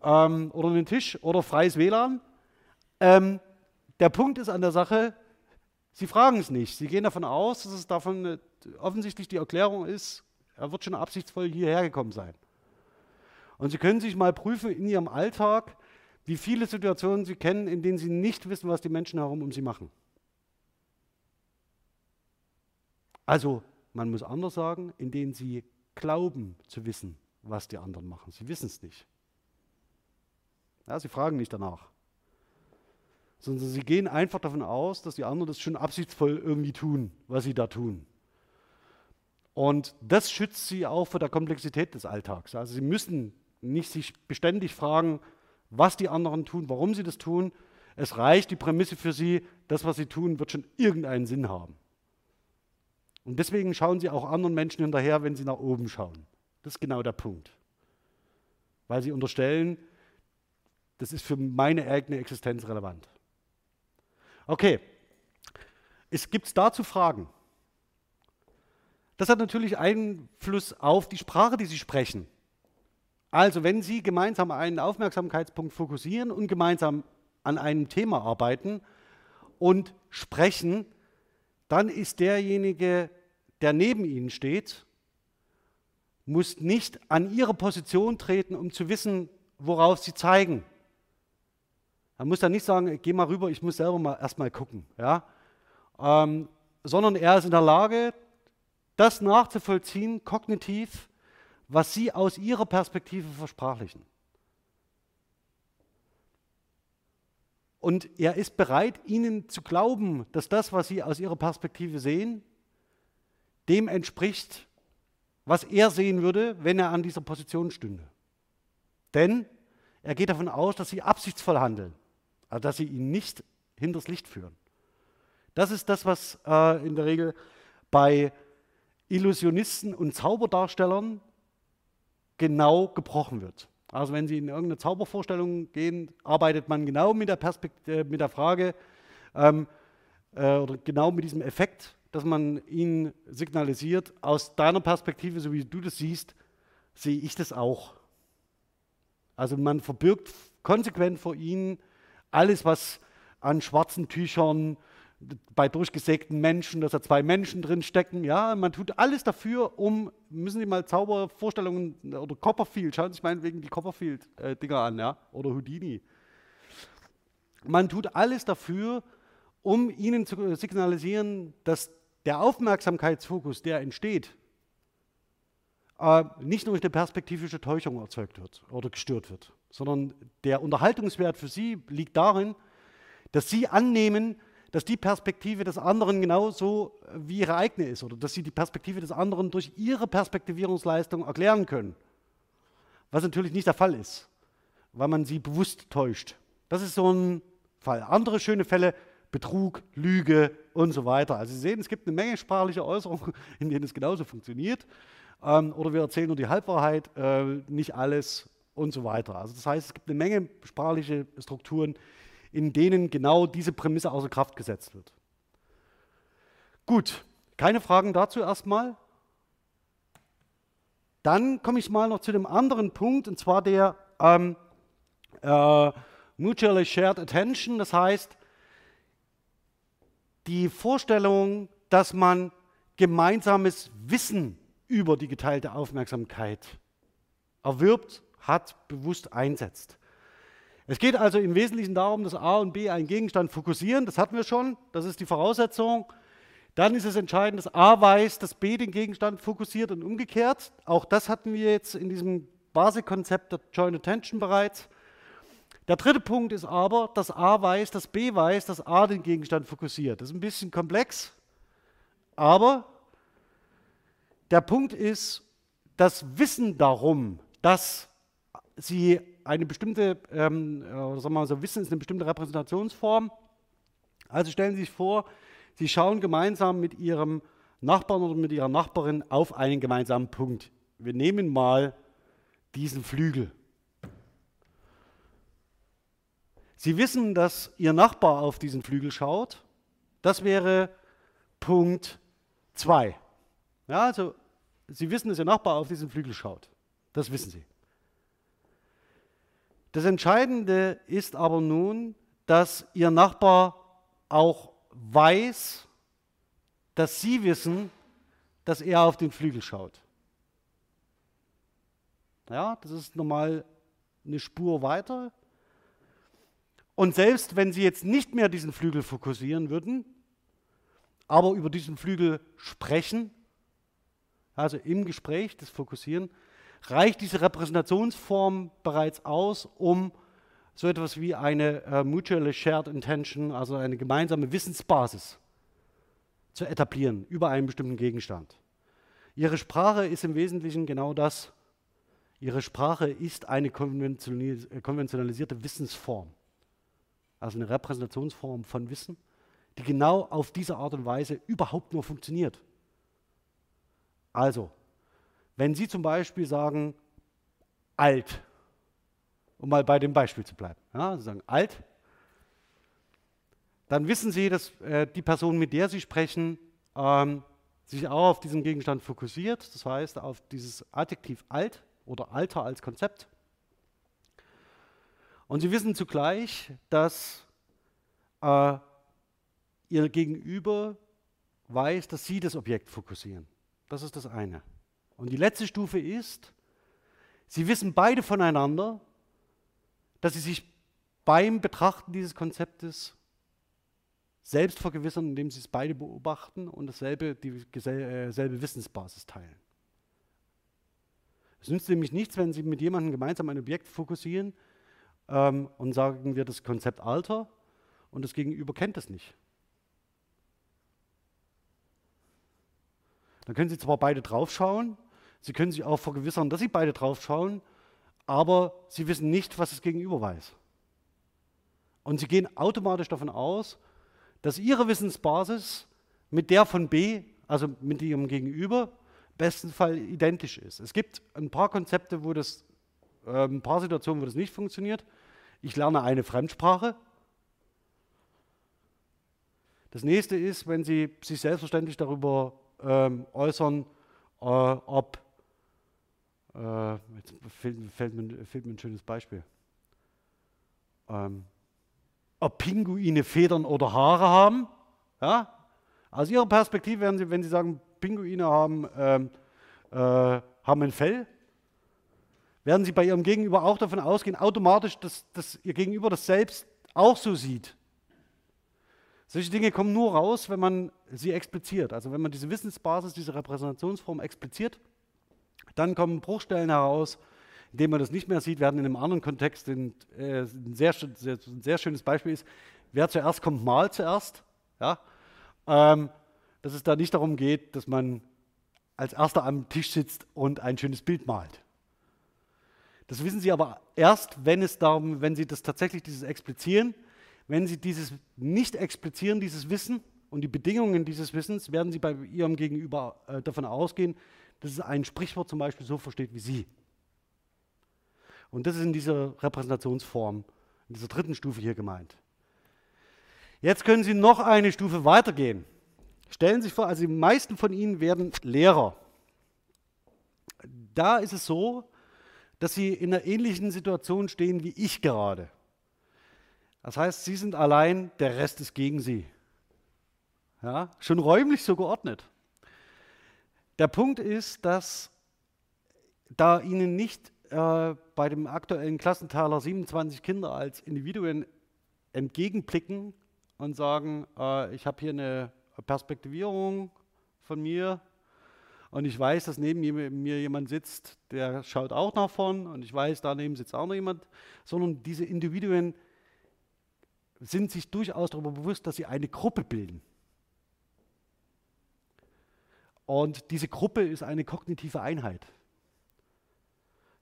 Oder einen Tisch oder freies WLAN. Der Punkt ist an der Sache, Sie fragen es nicht. Sie gehen davon aus, dass es davon offensichtlich die Erklärung ist, er wird schon absichtsvoll hierher gekommen sein. Und Sie können sich mal prüfen in Ihrem Alltag, wie viele Situationen Sie kennen, in denen Sie nicht wissen, was die Menschen herum um Sie machen. Also, man muss anders sagen, in denen Sie glauben zu wissen, was die anderen machen. Sie wissen es nicht. Ja, Sie fragen nicht danach. Sondern Sie gehen einfach davon aus, dass die anderen das schon absichtsvoll irgendwie tun, was sie da tun. Und das schützt Sie auch vor der Komplexität des Alltags. Also Sie müssen nicht sich beständig fragen, was die anderen tun, warum sie das tun. Es reicht die Prämisse für Sie, das, was Sie tun, wird schon irgendeinen Sinn haben. Und deswegen schauen Sie auch anderen Menschen hinterher, wenn sie nach oben schauen. Das ist genau der Punkt. Weil Sie unterstellen, das ist für meine eigene Existenz relevant. Okay, es gibt dazu Fragen. Das hat natürlich Einfluss auf die Sprache, die Sie sprechen. Also wenn Sie gemeinsam einen Aufmerksamkeitspunkt fokussieren und gemeinsam an einem Thema arbeiten und sprechen, dann ist derjenige, der neben Ihnen steht, muss nicht an Ihre Position treten, um zu wissen, worauf Sie zeigen. Er muss dann nicht sagen, geh mal rüber, ich muss selber mal erstmal gucken. Ja? Sondern er ist in der Lage, das nachzuvollziehen, kognitiv, was Sie aus Ihrer Perspektive versprachlichen. Und er ist bereit, Ihnen zu glauben, dass das, was Sie aus Ihrer Perspektive sehen, dem entspricht, was er sehen würde, wenn er an dieser Position stünde. Denn er geht davon aus, dass Sie absichtsvoll handeln, also dass Sie ihn nicht hinters Licht führen. Das ist das, was in der Regel bei Illusionisten und Zauberdarstellern genau gebrochen wird. Also wenn Sie in irgendeine Zaubervorstellung gehen, arbeitet man genau mit der Frage oder genau mit diesem Effekt, dass man ihnen signalisiert, aus deiner Perspektive, so wie du das siehst, sehe ich das auch. Also man verbirgt konsequent vor Ihnen alles, was an schwarzen Tüchern, bei durchgesägten Menschen, dass da zwei Menschen drin stecken. Ja, man tut alles dafür, um, müssen Sie mal Zaubervorstellungen oder Copperfield, schauen Sie sich meinetwegen die Copperfield-Dinger an, ja, oder Houdini. Man tut alles dafür, um Ihnen zu signalisieren, dass der Aufmerksamkeitsfokus, der entsteht, nicht durch eine perspektivische Täuschung erzeugt wird oder gestört wird, sondern der Unterhaltungswert für Sie liegt darin, dass Sie annehmen, dass die Perspektive des anderen genauso wie ihre eigene ist oder dass sie die Perspektive des anderen durch ihre Perspektivierungsleistung erklären können. Was natürlich nicht der Fall ist, weil man sie bewusst täuscht. Das ist so ein Fall. Andere schöne Fälle, Betrug, Lüge und so weiter. Also Sie sehen, es gibt eine Menge sprachlicher Äußerungen, in denen es genauso funktioniert. Oder wir erzählen nur die Halbwahrheit, nicht alles und so weiter. Also das heißt, es gibt eine Menge sprachliche Strukturen, in denen genau diese Prämisse außer Kraft gesetzt wird. Gut, keine Fragen dazu erstmal. Dann komme ich mal noch zu dem anderen Punkt, und zwar der Mutually Shared Attention. Das heißt, die Vorstellung, dass man gemeinsames Wissen über die geteilte Aufmerksamkeit erwirbt, hat, bewusst einsetzt. Es geht also im Wesentlichen darum, dass A und B einen Gegenstand fokussieren. Das hatten wir schon, das ist die Voraussetzung. Dann ist es entscheidend, dass A weiß, dass B den Gegenstand fokussiert und umgekehrt. Auch das hatten wir jetzt in diesem Basiskonzept der Joint Attention bereits. Der dritte Punkt ist aber, dass A weiß, dass B weiß, dass A den Gegenstand fokussiert. Das ist ein bisschen komplex, aber der Punkt ist, das Wissen darum, dass sie eine bestimmte, oder sagen wir mal so, Wissen ist eine bestimmte Repräsentationsform. Also stellen Sie sich vor, Sie schauen gemeinsam mit Ihrem Nachbarn oder mit Ihrer Nachbarin auf einen gemeinsamen Punkt. Wir nehmen mal diesen Flügel. Sie wissen, dass Ihr Nachbar auf diesen Flügel schaut. Das wäre Punkt 2. Ja, also Sie wissen, dass Ihr Nachbar auf diesen Flügel schaut. Das wissen Sie. Das Entscheidende ist aber nun, dass Ihr Nachbar auch weiß, dass Sie wissen, dass er auf den Flügel schaut. Ja, das ist nochmal eine Spur weiter. Und selbst wenn Sie jetzt nicht mehr diesen Flügel fokussieren würden, aber über diesen Flügel sprechen, also im Gespräch das Fokussieren, reicht diese Repräsentationsform bereits aus, um so etwas wie eine mutually shared intention, also eine gemeinsame Wissensbasis, zu etablieren über einen bestimmten Gegenstand. Ihre Sprache ist im Wesentlichen genau das. Ihre Sprache ist eine konventionalisierte Wissensform, also eine Repräsentationsform von Wissen, die genau auf diese Art und Weise überhaupt nur funktioniert. Also, wenn Sie zum Beispiel sagen, alt, um mal bei dem Beispiel zu bleiben, ja, Sie sagen alt, dann wissen Sie, dass die Person, mit der Sie sprechen, sich auch auf diesen Gegenstand fokussiert, das heißt auf dieses Adjektiv alt oder Alter als Konzept. Und Sie wissen zugleich, dass Ihr Gegenüber weiß, dass Sie das Objekt fokussieren. Das ist das eine. Und die letzte Stufe ist, Sie wissen beide voneinander, dass Sie sich beim Betrachten dieses Konzeptes selbst vergewissern, indem Sie es beide beobachten und dieselbe Wissensbasis teilen. Es nützt nämlich nichts, wenn Sie mit jemandem gemeinsam ein Objekt fokussieren und sagen wir das Konzept Alter und das Gegenüber kennt es nicht. Dann können Sie zwar beide draufschauen, Sie können sich auch vergewissern, dass Sie beide draufschauen, aber Sie wissen nicht, was das Gegenüber weiß. Und Sie gehen automatisch davon aus, dass Ihre Wissensbasis mit der von B, also mit Ihrem Gegenüber, im besten Fall identisch ist. Es gibt ein paar Konzepte, wo das, ein paar Situationen, wo das nicht funktioniert. Ich lerne eine Fremdsprache. Das nächste ist, wenn Sie sich selbstverständlich darüber äußern, ob, jetzt fehlt mir ein schönes Beispiel, ob Pinguine Federn oder Haare haben, Ja? Aus Ihrer Perspektive werden Sie, wenn Sie sagen, Pinguine haben ein Fell, werden Sie bei Ihrem Gegenüber auch davon ausgehen, automatisch, dass Ihr Gegenüber das selbst auch so sieht. Solche Dinge kommen nur raus, wenn man sie expliziert. Also wenn man diese Wissensbasis, diese Repräsentationsform expliziert, dann kommen Bruchstellen heraus, indem man das nicht mehr sieht. Wir hatten in einem anderen Kontext ein sehr schönes Beispiel ist, wer zuerst kommt, mal zuerst. Ja? Dass es da nicht darum geht, dass man als Erster am Tisch sitzt und ein schönes Bild malt. Das wissen Sie aber erst, wenn es darum, wenn Sie das tatsächlich dieses Explizieren, wenn Sie dieses Nicht-Explizieren, dieses Wissen und die Bedingungen dieses Wissens, werden Sie bei Ihrem Gegenüber davon ausgehen, dass es ein Sprichwort zum Beispiel so versteht wie Sie. Und das ist in dieser Repräsentationsform, in dieser dritten Stufe hier gemeint. Jetzt können Sie noch eine Stufe weitergehen. Stellen Sie sich vor, also die meisten von Ihnen werden Lehrer. Da ist es so, dass Sie in einer ähnlichen Situation stehen wie ich gerade. Das heißt, Sie sind allein, der Rest ist gegen Sie. Ja, schon räumlich so geordnet. Der Punkt ist, dass da Ihnen nicht bei dem aktuellen Klassenteiler 27 Kinder als Individuen entgegenblicken und sagen, ich habe hier eine Perspektivierung von mir, und ich weiß, dass neben mir jemand sitzt, der schaut auch nach vorn, und ich weiß, daneben sitzt auch noch jemand, sondern diese Individuen sind sich durchaus darüber bewusst, dass sie eine Gruppe bilden. Und diese Gruppe ist eine kognitive Einheit.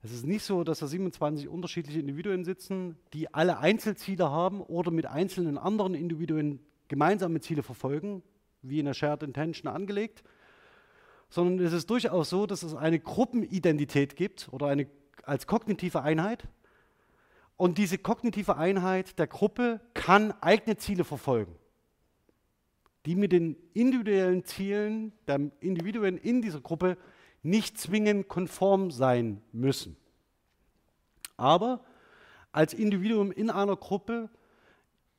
Es ist nicht so, dass da 27 unterschiedliche Individuen sitzen, die alle Einzelziele haben oder mit einzelnen anderen Individuen gemeinsame Ziele verfolgen, wie in der Shared Intention angelegt, sondern es ist durchaus so, dass es eine Gruppenidentität gibt oder eine als kognitive Einheit, und diese kognitive Einheit der Gruppe kann eigene Ziele verfolgen, die mit den individuellen Zielen der Individuen in dieser Gruppe nicht zwingend konform sein müssen. Aber als Individuum in einer Gruppe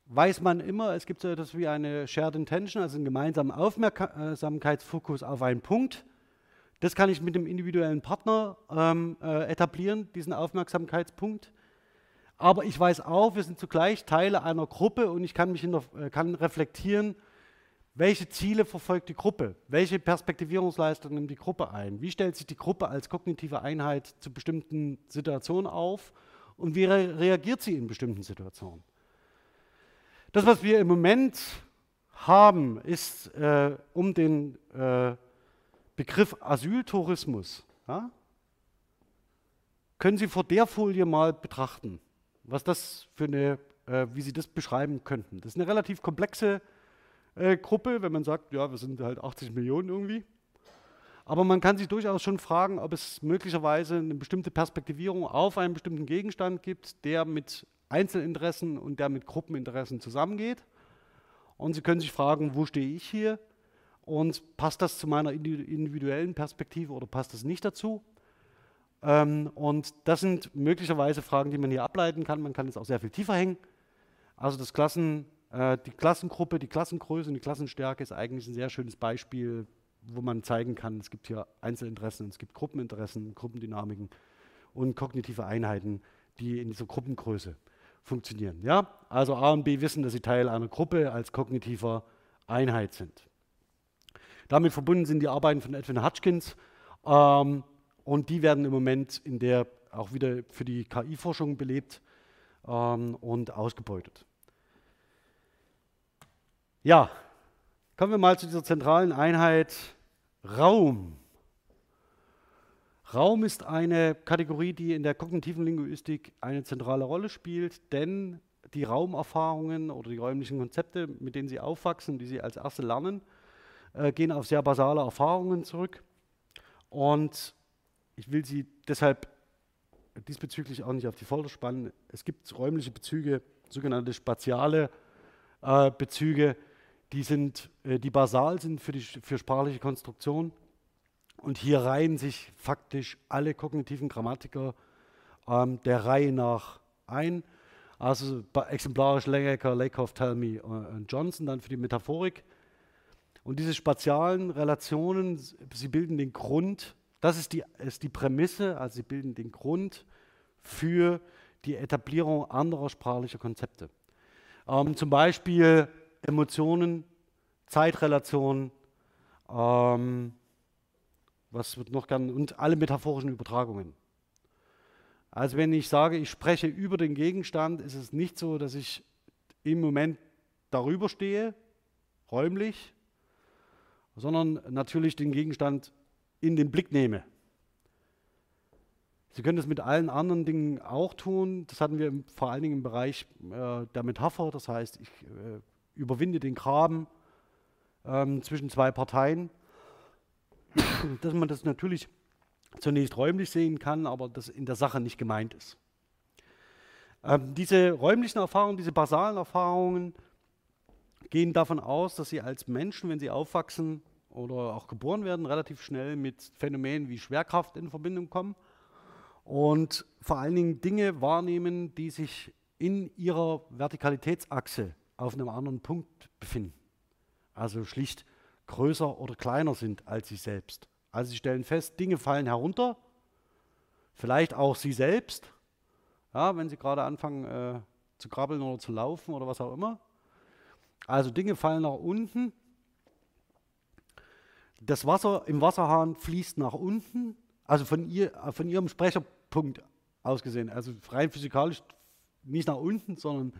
weiß man immer, es gibt so etwas wie eine Shared Intention, also einen gemeinsamen Aufmerksamkeitsfokus auf einen Punkt. Das kann ich mit dem individuellen Partner etablieren, diesen Aufmerksamkeitspunkt. Aber ich weiß auch, wir sind zugleich Teile einer Gruppe, und ich kann mich kann reflektieren, welche Ziele verfolgt die Gruppe, welche Perspektivierungsleistungen nimmt die Gruppe ein, wie stellt sich die Gruppe als kognitive Einheit zu bestimmten Situationen auf und wie reagiert sie in bestimmten Situationen. Das, was wir im Moment haben, ist um den Begriff Asyltourismus. Ja? Können Sie vor der Folie mal betrachten, was das für eine, wie Sie das beschreiben könnten. Das ist eine relativ komplexe Gruppe, wenn man sagt, ja, wir sind halt 80 Millionen irgendwie. Aber man kann sich durchaus schon fragen, ob es möglicherweise eine bestimmte Perspektivierung auf einen bestimmten Gegenstand gibt, der mit Einzelinteressen und der mit Gruppeninteressen zusammengeht. Und Sie können sich fragen, wo stehe ich hier und passt das zu meiner individuellen Perspektive oder passt das nicht dazu? Und das sind möglicherweise Fragen, die man hier ableiten kann. Man kann es auch sehr viel tiefer hängen. Also das die Klassengruppe, die Klassengröße und die Klassenstärke ist eigentlich ein sehr schönes Beispiel, wo man zeigen kann, es gibt hier Einzelinteressen, es gibt Gruppeninteressen, Gruppendynamiken und kognitive Einheiten, die in dieser Gruppengröße funktionieren. Ja? Also A und B wissen, dass sie Teil einer Gruppe als kognitiver Einheit sind. Damit verbunden sind die Arbeiten von Edwin Hutchkins, und die werden im Moment in der auch wieder für die KI-Forschung belebt und ausgebeutet. Ja, kommen wir mal zu dieser zentralen Einheit Raum. Raum ist eine Kategorie, die in der kognitiven Linguistik eine zentrale Rolle spielt, denn die Raumerfahrungen oder die räumlichen Konzepte, mit denen sie aufwachsen, die sie als Erste lernen, gehen auf sehr basale Erfahrungen zurück. Und ich will Sie deshalb diesbezüglich auch nicht auf die Folter spannen. Es gibt räumliche Bezüge, sogenannte spatiale Bezüge, die basal sind für sprachliche Konstruktion. Und hier reihen sich faktisch alle kognitiven Grammatiker der Reihe nach ein. Also exemplarisch Langacker, Lakoff, Tell Me und Johnson dann für die Metaphorik. Und diese spatialen Relationen, sie bilden den Grund, das ist die Prämisse, also sie bilden den Grund für die Etablierung anderer sprachlicher Konzepte. Zum Beispiel Emotionen, Zeitrelationen, was wird noch gern, und alle metaphorischen Übertragungen. Also wenn ich sage, ich spreche über den Gegenstand, ist es nicht so, dass ich im Moment darüber stehe, räumlich, sondern natürlich den Gegenstand in den Blick nehme. Sie können das mit allen anderen Dingen auch tun. Das hatten wir vor allen Dingen im Bereich der Metapher. Das heißt, ich überwinde den Graben zwischen zwei Parteien. Dass man das natürlich zunächst räumlich sehen kann, aber das in der Sache nicht gemeint ist. Diese räumlichen Erfahrungen, diese basalen Erfahrungen gehen davon aus, dass sie als Menschen, wenn sie aufwachsen oder auch geboren werden, relativ schnell mit Phänomenen wie Schwerkraft in Verbindung kommen und vor allen Dingen Dinge wahrnehmen, die sich in ihrer Vertikalitätsachse auf einem anderen Punkt befinden. Also schlicht größer oder kleiner sind als sie selbst. Also sie stellen fest, Dinge fallen herunter, vielleicht auch sie selbst, ja, wenn sie gerade anfangen zu krabbeln oder zu laufen oder was auch immer. Also Dinge fallen nach unten, das Wasser im Wasserhahn fließt nach unten, also von ihrem Sprecherpunkt aus gesehen, also rein physikalisch nicht nach unten, sondern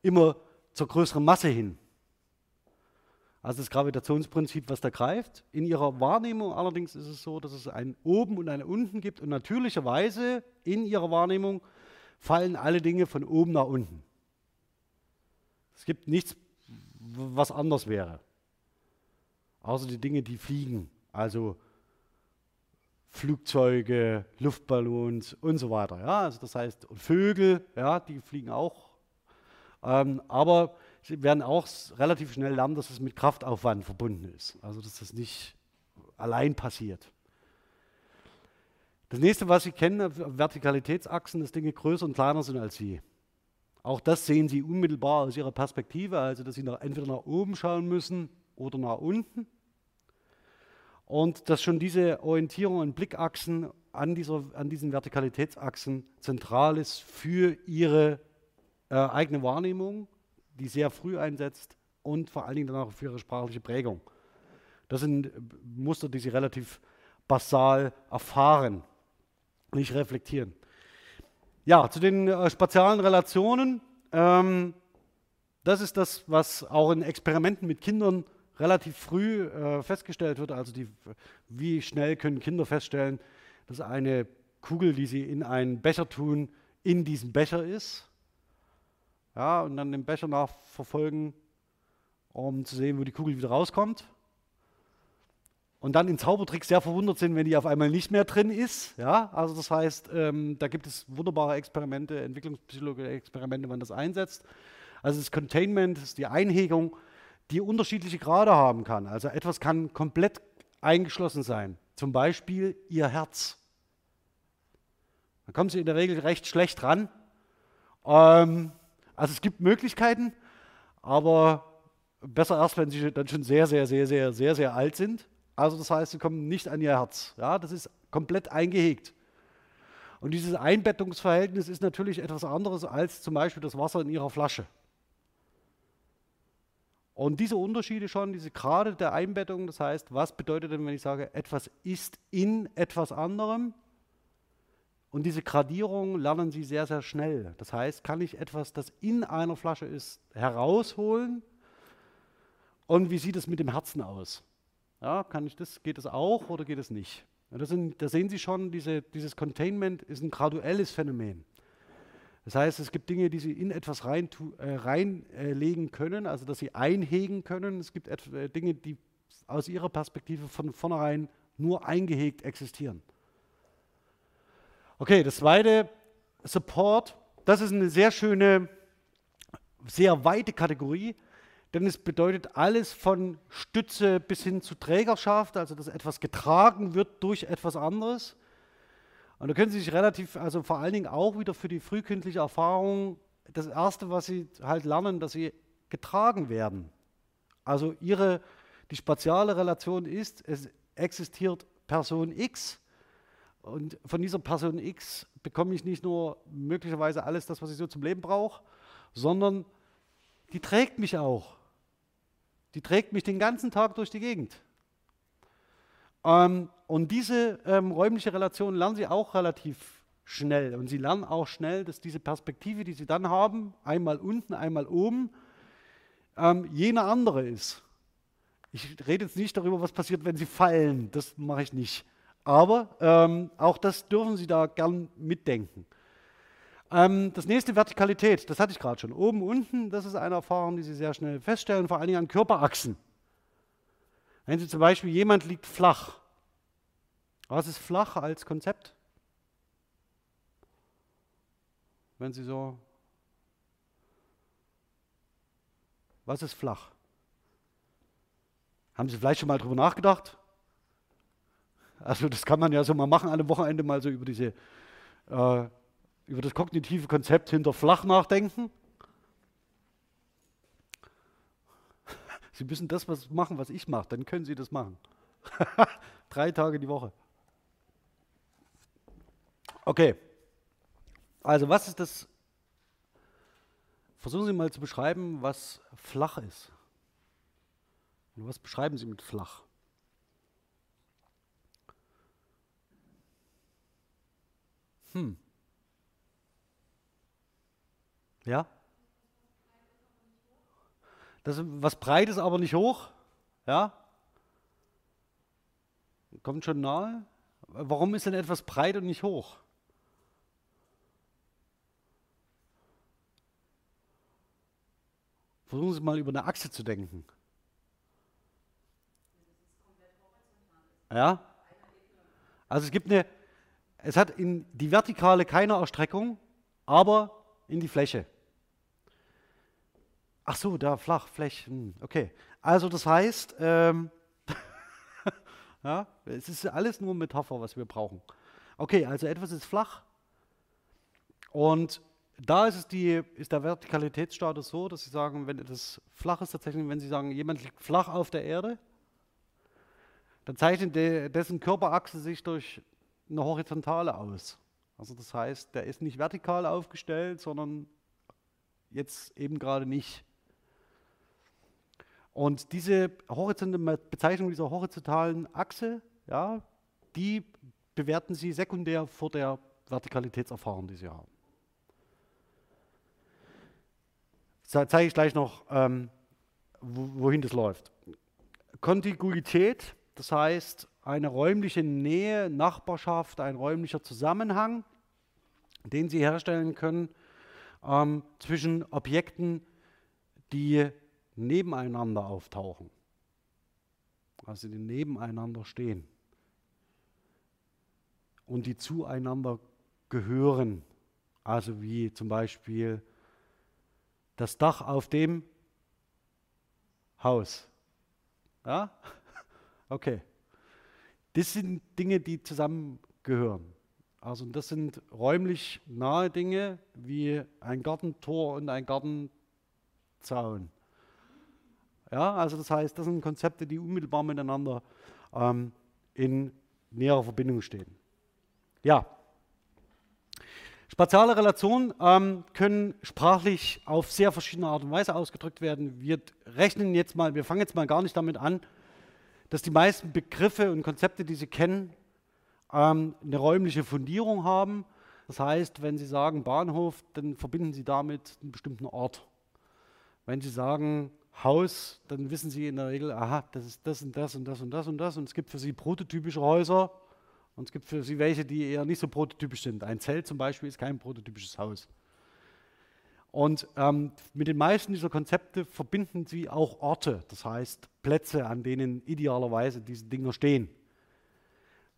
immer zur größeren Masse hin. Also das Gravitationsprinzip, was da greift. In ihrer Wahrnehmung allerdings ist es so, dass es ein Oben und ein Unten gibt und natürlicherweise in ihrer Wahrnehmung fallen alle Dinge von oben nach unten. Es gibt nichts, was anders wäre, außer die Dinge, die fliegen, also Flugzeuge, Luftballons und so weiter. Ja, also das heißt, Vögel, ja, die fliegen auch, aber sie werden auch relativ schnell lernen, dass es mit Kraftaufwand verbunden ist, also dass das nicht allein passiert. Das nächste, was Sie kennen, Vertikalitätsachsen, dass Dinge größer und kleiner sind als Sie. Auch das sehen Sie unmittelbar aus Ihrer Perspektive, also dass Sie entweder nach oben schauen müssen oder nach unten. Und dass schon diese Orientierung und Blickachsen an diesen Vertikalitätsachsen zentral ist für Ihre eigene Wahrnehmung, die sehr früh einsetzt und vor allen Dingen danach für Ihre sprachliche Prägung. Das sind Muster, die Sie relativ basal erfahren, nicht reflektieren. Ja, zu den spatialen Relationen. Das ist das, was auch in Experimenten mit Kindern relativ früh festgestellt wird. Also wie schnell können Kinder feststellen, dass eine Kugel, die sie in einen Becher tun, in diesem Becher ist. Ja, und dann den Becher nachverfolgen, um zu sehen, wo die Kugel wieder rauskommt. Und dann in Zaubertricks sehr verwundert sind, wenn die auf einmal nicht mehr drin ist. Ja? Also das heißt, da gibt es wunderbare Experimente, entwicklungspsychologische Experimente, wann das einsetzt. Also das Containment ist die Einhegung, die unterschiedliche Grade haben kann. Also etwas kann komplett eingeschlossen sein. Zum Beispiel Ihr Herz. Da kommen Sie in der Regel recht schlecht ran. Also es gibt Möglichkeiten, aber besser erst, wenn Sie dann schon sehr, sehr, sehr, sehr, sehr, sehr alt sind. Also das heißt, Sie kommen nicht an Ihr Herz. Ja, das ist komplett eingehegt. Und dieses Einbettungsverhältnis ist natürlich etwas anderes als zum Beispiel das Wasser in Ihrer Flasche. Und diese Unterschiede schon, diese Grade der Einbettung, das heißt, was bedeutet denn, wenn ich sage, etwas ist in etwas anderem? Und diese Gradierung lernen Sie sehr, sehr schnell. Das heißt, kann ich etwas, das in einer Flasche ist, herausholen? Und wie sieht es mit dem Herzen aus? Ja, kann ich das, geht das auch oder geht das nicht? Ja, da sehen Sie schon, dieses Containment ist ein graduelles Phänomen. Das heißt, es gibt Dinge, die Sie in etwas reinlegen können, also dass Sie einhegen können. Es gibt Dinge, die aus Ihrer Perspektive von vornherein nur eingehegt existieren. Okay, das zweite, Support, das ist eine sehr schöne, sehr weite Kategorie. Denn es bedeutet alles von Stütze bis hin zu Trägerschaft, also dass etwas getragen wird durch etwas anderes. Und da können Sie sich relativ, also vor allen Dingen auch wieder für die frühkindliche Erfahrung, das Erste, was Sie halt lernen, dass Sie getragen werden. Also Ihre Die spatiale Relation ist, es existiert Person X und von dieser Person X bekomme ich nicht nur möglicherweise alles das, was ich so zum Leben brauche, sondern die trägt mich auch. Die trägt mich den ganzen Tag durch die Gegend. Und diese räumliche Relation lernen Sie auch relativ schnell. Und Sie lernen auch schnell, dass diese Perspektive, die Sie dann haben, einmal unten, einmal oben, jene andere ist. Ich rede jetzt nicht darüber, was passiert, wenn Sie fallen. Das mache ich nicht. Aber auch das dürfen Sie da gern mitdenken. Das nächste, Vertikalität, das hatte ich gerade schon. Oben, unten, das ist eine Erfahrung, die Sie sehr schnell feststellen, vor allen Dingen an Körperachsen. Wenn Sie zum Beispiel, jemand liegt flach. Was ist flach als Konzept? Wenn Sie so... Was ist flach? Haben Sie vielleicht schon mal drüber nachgedacht? Also das kann man ja so mal machen, an einem Wochenende mal so über diese... über das kognitive Konzept hinter flach nachdenken. Sie müssen das was machen, was ich mache, dann können Sie das machen. 3 Tage die Woche. Okay, also was ist das? Versuchen Sie mal zu beschreiben, was flach ist. Und was beschreiben Sie mit flach? Ja? Das ist was Breites, aber nicht hoch. Ja? Kommt schon nahe. Warum ist denn etwas breit und nicht hoch? Versuchen Sie mal über eine Achse zu denken. Ja? Also es gibt eine, es hat in die Vertikale keine Erstreckung, aber in die Fläche. Ach so, da flach, Flächen, okay. Also das heißt, ja, es ist alles nur Metapher, was wir brauchen. Okay, also etwas ist flach und da ist, ist der Vertikalitätsstatus so, dass Sie sagen, wenn etwas flach ist, tatsächlich, wenn Sie sagen, jemand liegt flach auf der Erde, dann zeichnet dessen Körperachse sich durch eine Horizontale aus. Also das heißt, der ist nicht vertikal aufgestellt, sondern jetzt eben gerade nicht. Und diese Bezeichnung dieser horizontalen Achse, ja, die bewerten Sie sekundär vor der Vertikalitätserfahrung, die Sie haben. Da zeige ich gleich noch, wohin das läuft. Kontiguität, das heißt eine räumliche Nähe, Nachbarschaft, ein räumlicher Zusammenhang, den Sie herstellen können zwischen Objekten, die nebeneinander auftauchen, also die nebeneinander stehen und die zueinander gehören, also wie zum Beispiel das Dach auf dem Haus. Ja? Okay. Das sind Dinge, die zusammengehören. Also das sind räumlich nahe Dinge wie ein Gartentor und ein Gartenzaun. Ja, also das heißt, das sind Konzepte, die unmittelbar miteinander in näherer Verbindung stehen. Ja. Spatiale Relationen können sprachlich auf sehr verschiedene Art und Weise ausgedrückt werden. Wir rechnen jetzt mal, wir fangen jetzt mal gar nicht damit an, dass die meisten Begriffe und Konzepte, die Sie kennen, eine räumliche Fundierung haben. Das heißt, wenn Sie sagen Bahnhof, dann verbinden Sie damit einen bestimmten Ort. Wenn Sie sagen Haus, dann wissen Sie in der Regel, aha, das ist das und das und das und das und das. Und es gibt für Sie prototypische Häuser und es gibt für Sie welche, die eher nicht so prototypisch sind. Ein Zelt zum Beispiel ist kein prototypisches Haus. Und mit den meisten dieser Konzepte verbinden Sie auch Orte, das heißt Plätze, an denen idealerweise diese Dinger stehen.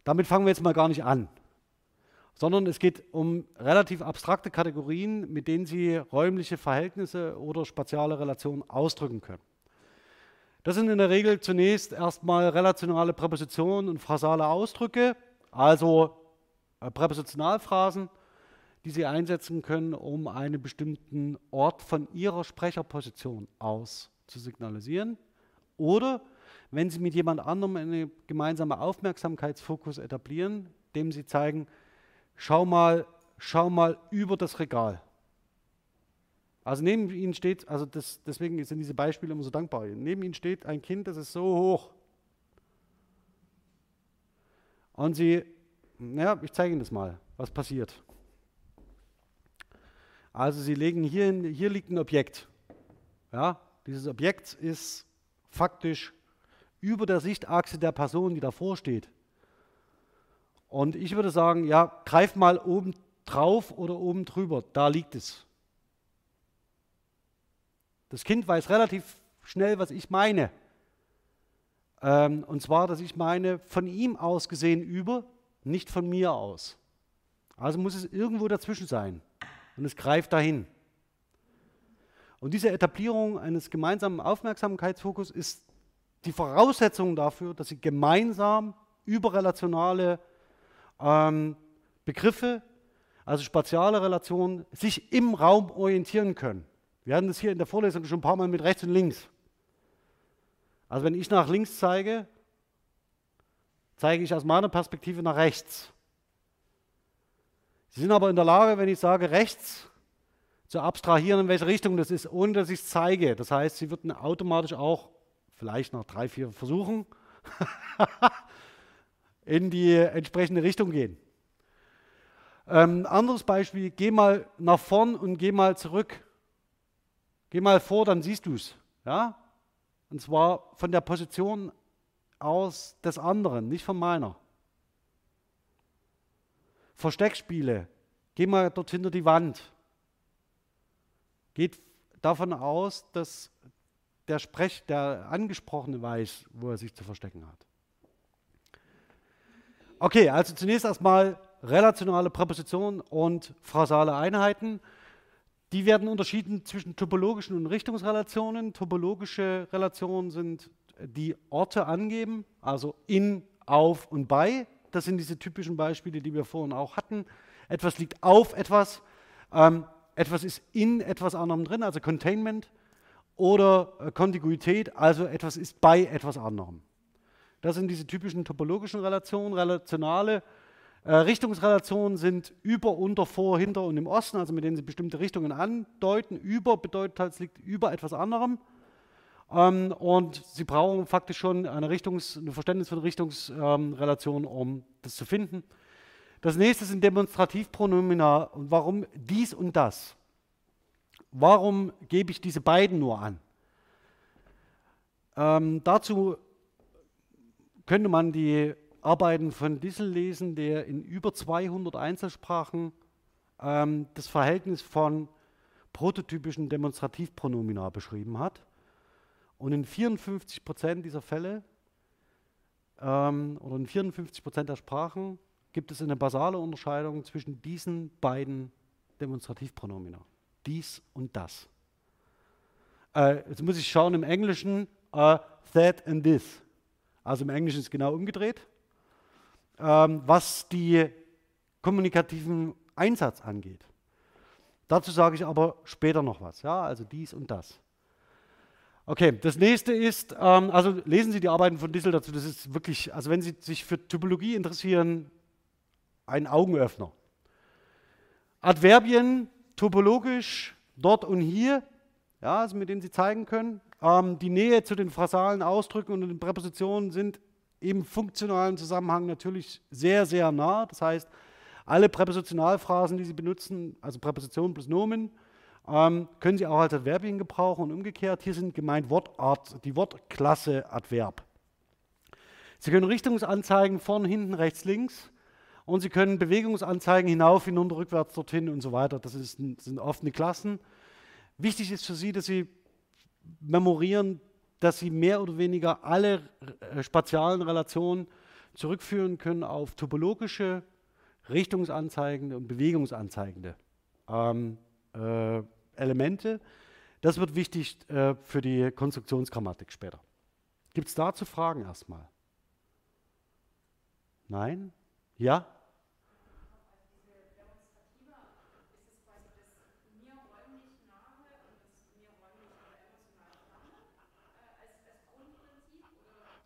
Damit fangen wir jetzt mal gar nicht an, sondern es geht um relativ abstrakte Kategorien, mit denen Sie räumliche Verhältnisse oder spatiale Relationen ausdrücken können. Das sind in der Regel zunächst erstmal relationale Präpositionen und phrasale Ausdrücke, also Präpositionalphrasen, die Sie einsetzen können, um einen bestimmten Ort von Ihrer Sprecherposition aus zu signalisieren. Oder wenn Sie mit jemand anderem einen gemeinsamen Aufmerksamkeitsfokus etablieren, dem Sie zeigen, schau mal über das Regal. Also neben Ihnen steht, deswegen sind diese Beispiele immer so dankbar. Neben Ihnen steht ein Kind, das ist so hoch. Und Sie, naja, ich zeige Ihnen das mal, was passiert. Also Sie legen hier hin, hier liegt ein Objekt. Ja, dieses Objekt ist faktisch über der Sichtachse der Person, die davor steht. Und ich würde sagen, ja, greif mal oben drauf oder oben drüber, da liegt es. Das Kind weiß relativ schnell, was ich meine. Und zwar, dass ich meine, von ihm aus gesehen über, nicht von mir aus. Also muss es irgendwo dazwischen sein. Und es greift dahin. Und diese Etablierung eines gemeinsamen Aufmerksamkeitsfokus ist die Voraussetzung dafür, dass Sie gemeinsam überrelationale Begriffe, also spatiale Relationen, sich im Raum orientieren können. Wir hatten das hier in der Vorlesung schon ein paar Mal mit rechts und links. Also wenn ich nach links zeige, zeige ich aus meiner Perspektive nach rechts. Sie sind aber in der Lage, wenn ich sage rechts, zu abstrahieren, in welche Richtung das ist, ohne dass ich es zeige. Das heißt, Sie würden automatisch auch, vielleicht nach 3, 4 Versuchen, in die entsprechende Richtung gehen. Anderes Beispiel, geh mal nach vorn und geh mal zurück. Geh mal vor, dann siehst du es. Ja? Und zwar von der Position aus des anderen, nicht von meiner. Versteckspiele, geh mal dort hinter die Wand. Geht davon aus, dass der Angesprochene weiß, wo er sich zu verstecken hat. Okay, also zunächst erstmal relationale Präpositionen und phrasale Einheiten. Die werden unterschieden zwischen topologischen und Richtungsrelationen. Topologische Relationen sind die Orte angeben, also in, auf und bei. Das sind diese typischen Beispiele, die wir vorhin auch hatten. Etwas liegt auf etwas, etwas ist in etwas anderem drin, also Containment, oder Kontiguität, also etwas ist bei etwas anderem. Das sind diese typischen topologischen Relationen. Relationale Richtungsrelationen sind über, unter, vor, hinter und im Osten, also mit denen Sie bestimmte Richtungen andeuten. Über bedeutet, es liegt über etwas anderem. Und Sie brauchen faktisch schon ein Verständnis von Richtungsrelationen, um das zu finden. Das nächste sind Demonstrativpronomina. Und warum dies und das? Warum gebe ich diese beiden nur an? Dazu könnte man die Arbeiten von Dissel lesen, der in über 200 Einzelsprachen das Verhältnis von prototypischen Demonstrativpronomina beschrieben hat. Und in 54% dieser Fälle oder in 54% der Sprachen gibt es eine basale Unterscheidung zwischen diesen beiden Demonstrativpronomina. Dies und das. Jetzt muss ich schauen im Englischen, that and this. Also im Englischen ist es genau umgedreht. Was die kommunikativen Einsatz angeht. Dazu sage ich aber später noch was. Ja? Also dies und das. Okay, das nächste ist, also lesen Sie die Arbeiten von Dissel dazu, das ist wirklich, also wenn Sie sich für Typologie interessieren, ein Augenöffner. Adverbien, topologisch, dort und hier, ja, also mit denen Sie zeigen können. Die Nähe zu den phrasalen Ausdrücken und den Präpositionen sind im funktionalen Zusammenhang natürlich sehr, sehr nah. Das heißt, alle Präpositionalphrasen, die Sie benutzen, also Präposition plus Nomen, können Sie auch als Adverbien gebrauchen und umgekehrt. Hier sind gemeint Wortart, die Wortklasse Adverb. Sie können Richtungsanzeigen vorn, hinten, rechts, links und Sie können Bewegungsanzeigen hinauf, hinunter, rückwärts, dorthin und so weiter. Das sind offene Klassen. Wichtig ist für Sie, dass Sie memorieren, dass Sie mehr oder weniger alle spatialen Relationen zurückführen können auf topologische, richtungsanzeigende und bewegungsanzeigende Elemente. Das wird wichtig für die Konstruktionsgrammatik später. Gibt es dazu Fragen erstmal? Nein? Ja?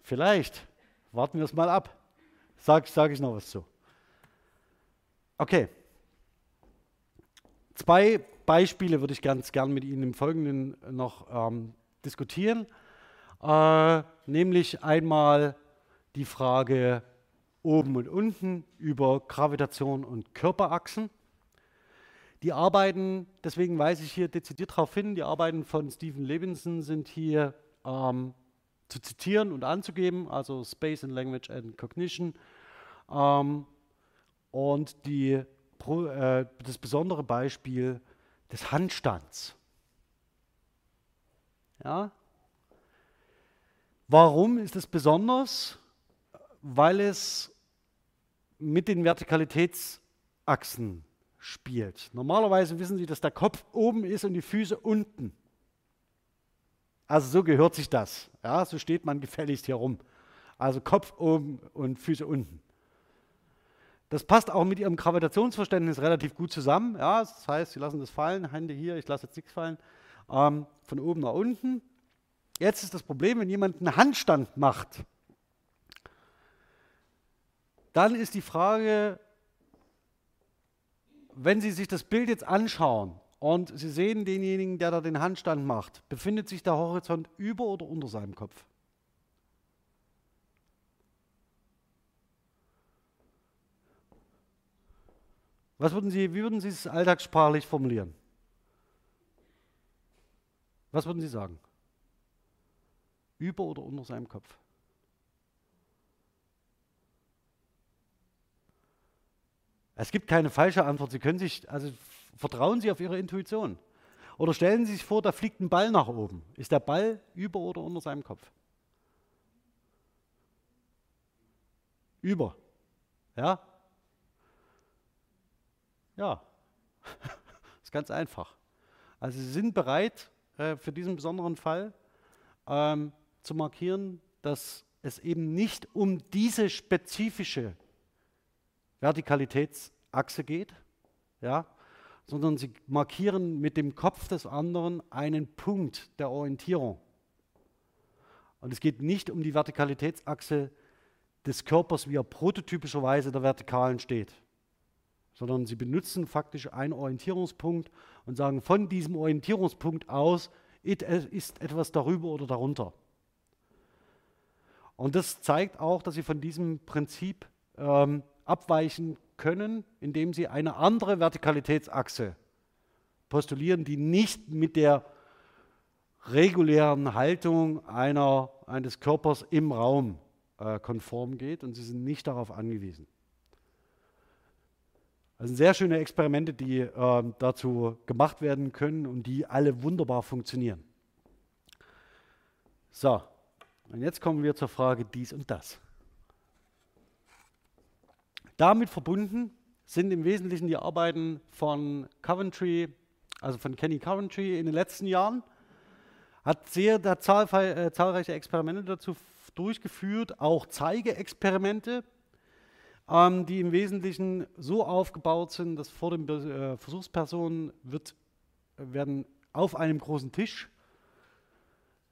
Vielleicht. Warten wir es mal ab. Sag ich noch was zu. Okay. 2 Beispiele würde ich ganz gern mit Ihnen im Folgenden noch diskutieren. Nämlich einmal die Frage oben und unten über Gravitation und Körperachsen. Die Arbeiten, deswegen weise ich hier dezidiert darauf hin, die Arbeiten von Stephen Levinson sind hier zu zitieren und anzugeben, also Space and Language and Cognition. Und das besondere Beispiel des Handstands. Ja? Warum ist es besonders? Weil es mit den Vertikalitätsachsen spielt. Normalerweise wissen Sie, dass der Kopf oben ist und die Füße unten. Also so gehört sich das. Ja? So steht man gefälligst hier rum. Also Kopf oben und Füße unten. Das passt auch mit Ihrem Gravitationsverständnis relativ gut zusammen. Ja, das heißt, Sie lassen das fallen, Hände hier, ich lasse jetzt nichts fallen, von oben nach unten. Jetzt ist das Problem, wenn jemand einen Handstand macht, dann ist die Frage, wenn Sie sich das Bild jetzt anschauen und Sie sehen denjenigen, der da den Handstand macht, befindet sich der Horizont über oder unter seinem Kopf? Was würden Sie, wie würden Sie es alltagssprachlich formulieren? Was würden Sie sagen? Über oder unter seinem Kopf? Es gibt keine falsche Antwort. Sie können sich, also vertrauen Sie auf Ihre Intuition. Oder stellen Sie sich vor, da fliegt ein Ball nach oben. Ist der Ball über oder unter seinem Kopf? Über. Ja? Ja, ist ganz einfach. Also Sie sind bereit, für diesen besonderen Fall zu markieren, dass es eben nicht um diese spezifische Vertikalitätsachse geht, ja, sondern Sie markieren mit dem Kopf des anderen einen Punkt der Orientierung. Und es geht nicht um die Vertikalitätsachse des Körpers, wie er prototypischerweise der Vertikalen steht, sondern Sie benutzen faktisch einen Orientierungspunkt und sagen, von diesem Orientierungspunkt aus ist etwas darüber oder darunter. Und das zeigt auch, dass Sie von diesem Prinzip abweichen können, indem Sie eine andere Vertikalitätsachse postulieren, die nicht mit der regulären Haltung eines Körpers im Raum konform geht, und Sie sind nicht darauf angewiesen. Das sind sehr schöne Experimente, die dazu gemacht werden können und die alle wunderbar funktionieren. So, und jetzt kommen wir zur Frage dies und das. Damit verbunden sind im Wesentlichen die Arbeiten von Coventry, also von Kenny Coventry in den letzten Jahren. Hat zahlreiche Experimente dazu durchgeführt, auch Zeigeexperimente, die im Wesentlichen so aufgebaut sind, dass vor den Versuchspersonen werden auf einem großen Tisch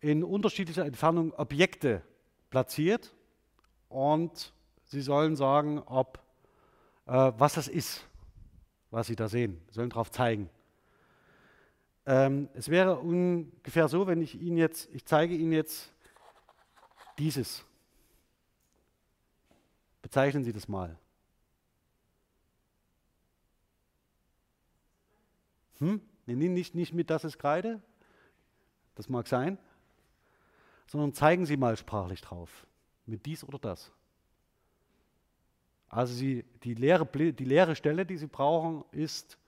in unterschiedlicher Entfernung Objekte platziert und sie sollen sagen, was das ist, was sie da sehen, sollen darauf zeigen. Es wäre ungefähr so, wenn ich zeige Ihnen jetzt dieses. Bezeichnen Sie das mal. Nee, nicht mit, das ist Kreide. Das mag sein. Sondern zeigen Sie mal sprachlich drauf. Mit dies oder das. Also die leere Stelle, die Sie brauchen, ist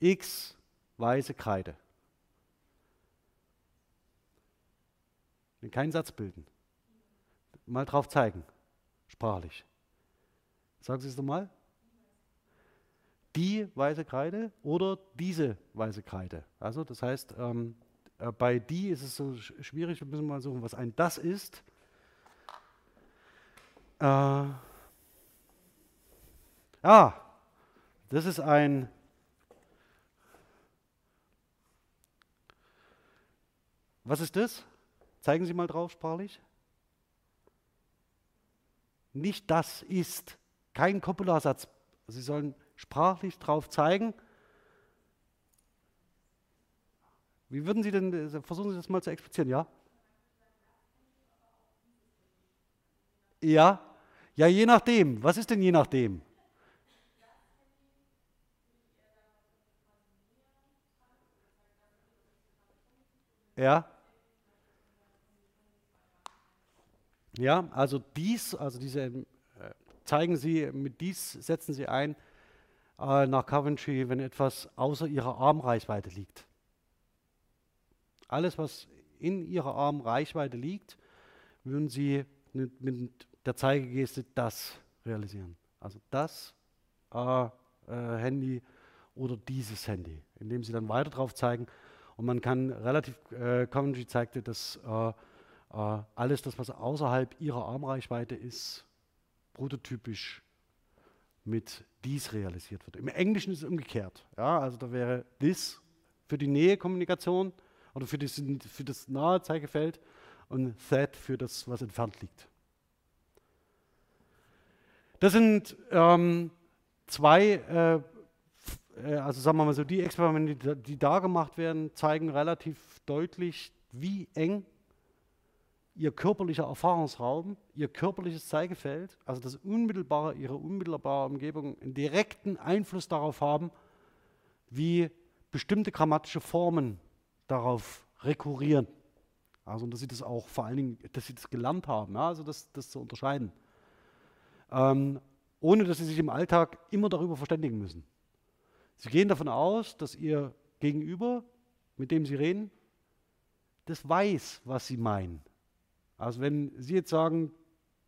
x weiße Kreide. Keinen Satz bilden. Mal drauf zeigen. Sprachlich. Sagen Sie es nochmal. Die weiße Kreide oder diese weiße Kreide. Also das heißt, bei die ist es so schwierig, wir müssen mal suchen, was ein das ist. Das ist ein Was ist das? Zeigen Sie mal drauf, sprachlich. nicht das ist. Kein Kopularsatz. Sie sollen sprachlich drauf zeigen. Wie würden Sie denn, versuchen Sie das mal zu explizieren, ja? Ja? Ja, je nachdem. Was ist denn je nachdem? Ja? Ja, also dies, also diese zeigen Sie, mit dies setzen Sie ein nach Coventry, wenn etwas außer Ihrer Armreichweite liegt. Alles, was in Ihrer Armreichweite liegt, würden Sie mit der Zeigegeste das realisieren. Also das Handy oder dieses Handy, indem Sie dann weiter drauf zeigen. Und man kann relativ, Coventry zeigte, dass alles das, was außerhalb ihrer Armreichweite ist, prototypisch mit dies realisiert wird. Im Englischen ist es umgekehrt. Ja? Also da wäre this für die Nähe-Kommunikation oder für das nahe Zeigefeld und that für das, was entfernt liegt. Das sind zwei, also sagen wir mal so, die Experimente, die da gemacht werden, zeigen relativ deutlich, wie eng ihr körperlicher Erfahrungsraum, ihr körperliches Zeigefeld, also das unmittelbare, ihre unmittelbare Umgebung, einen direkten Einfluss darauf haben, wie bestimmte grammatische Formen darauf rekurrieren. Also dass sie das auch vor allen Dingen, dass sie das gelernt haben, ja, also das zu unterscheiden. Ohne dass sie sich im Alltag immer darüber verständigen müssen. Sie gehen davon aus, dass ihr Gegenüber, mit dem sie reden, das weiß, was sie meinen. Also wenn Sie jetzt sagen,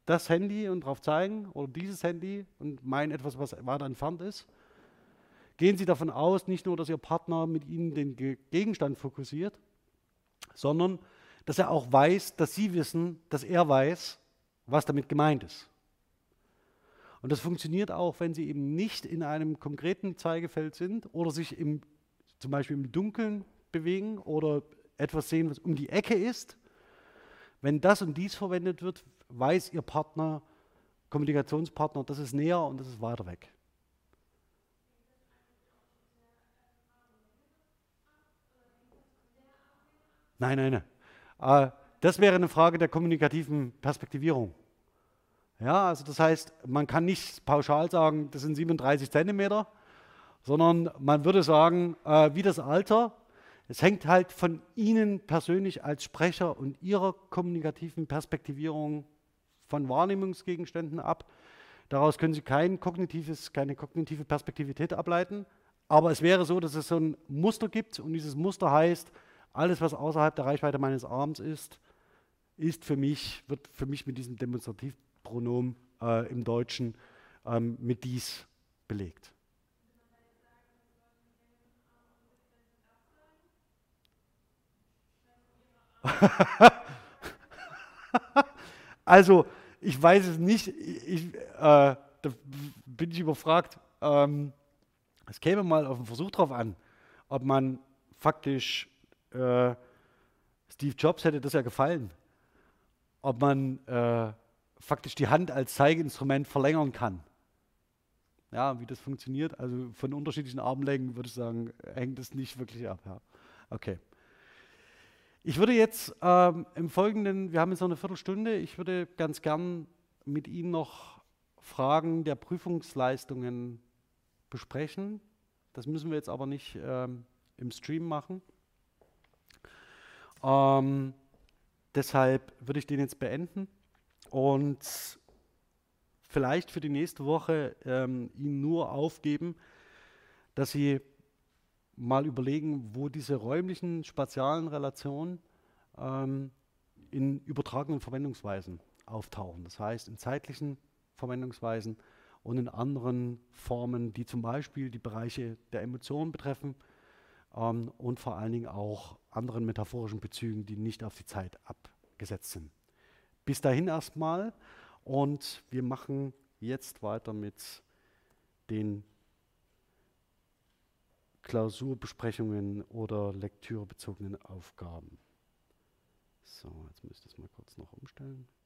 das Handy und drauf zeigen oder dieses Handy und meinen etwas, was weiter entfernt ist, gehen Sie davon aus, nicht nur, dass Ihr Partner mit Ihnen den Gegenstand fokussiert, sondern dass er auch weiß, dass Sie wissen, dass er weiß, was damit gemeint ist. Und das funktioniert auch, wenn Sie eben nicht in einem konkreten Zeigefeld sind oder sich zum Beispiel im Dunkeln bewegen oder etwas sehen, was um die Ecke ist. Wenn das und dies verwendet wird, weiß Ihr Partner, Kommunikationspartner, das ist näher und das ist weiter weg. Nein, nein, nein. Das wäre eine Frage der kommunikativen Perspektivierung. Ja, also das heißt, man kann nicht pauschal sagen, das sind 37 Zentimeter, sondern man würde sagen, wie das Alter. Es hängt halt von Ihnen persönlich als Sprecher und Ihrer kommunikativen Perspektivierung von Wahrnehmungsgegenständen ab. Daraus können Sie keine kognitive Perspektivität ableiten. Aber es wäre so, dass es so ein Muster gibt und dieses Muster heißt, alles, was außerhalb der Reichweite meines Arms ist, wird für mich mit diesem Demonstrativpronomen im Deutschen mit dies belegt. Also, ich weiß es nicht, da bin ich überfragt. Es käme mal auf den Versuch drauf an, ob man faktisch, Steve Jobs hätte das ja gefallen, ob man faktisch die Hand als Zeigeinstrument verlängern kann. Ja, wie das funktioniert, also von unterschiedlichen Armlängen würde ich sagen, hängt es nicht wirklich ab. Ja. Okay. Ich würde jetzt im Folgenden, wir haben jetzt noch eine Viertelstunde, ich würde ganz gern mit Ihnen noch Fragen der Prüfungsleistungen besprechen. Das müssen wir jetzt aber nicht im Stream machen. Deshalb würde ich den jetzt beenden und vielleicht für die nächste Woche Ihnen nur aufgeben, dass Sie mal überlegen, wo diese räumlichen, spatialen Relationen in übertragenen Verwendungsweisen auftauchen. Das heißt, in zeitlichen Verwendungsweisen und in anderen Formen, die zum Beispiel die Bereiche der Emotionen betreffen und vor allen Dingen auch anderen metaphorischen Bezügen, die nicht auf die Zeit abgesetzt sind. Bis dahin erstmal und wir machen jetzt weiter mit den Klausurbesprechungen oder lektürebezogenen Aufgaben. So, jetzt müsste ich das mal kurz noch umstellen.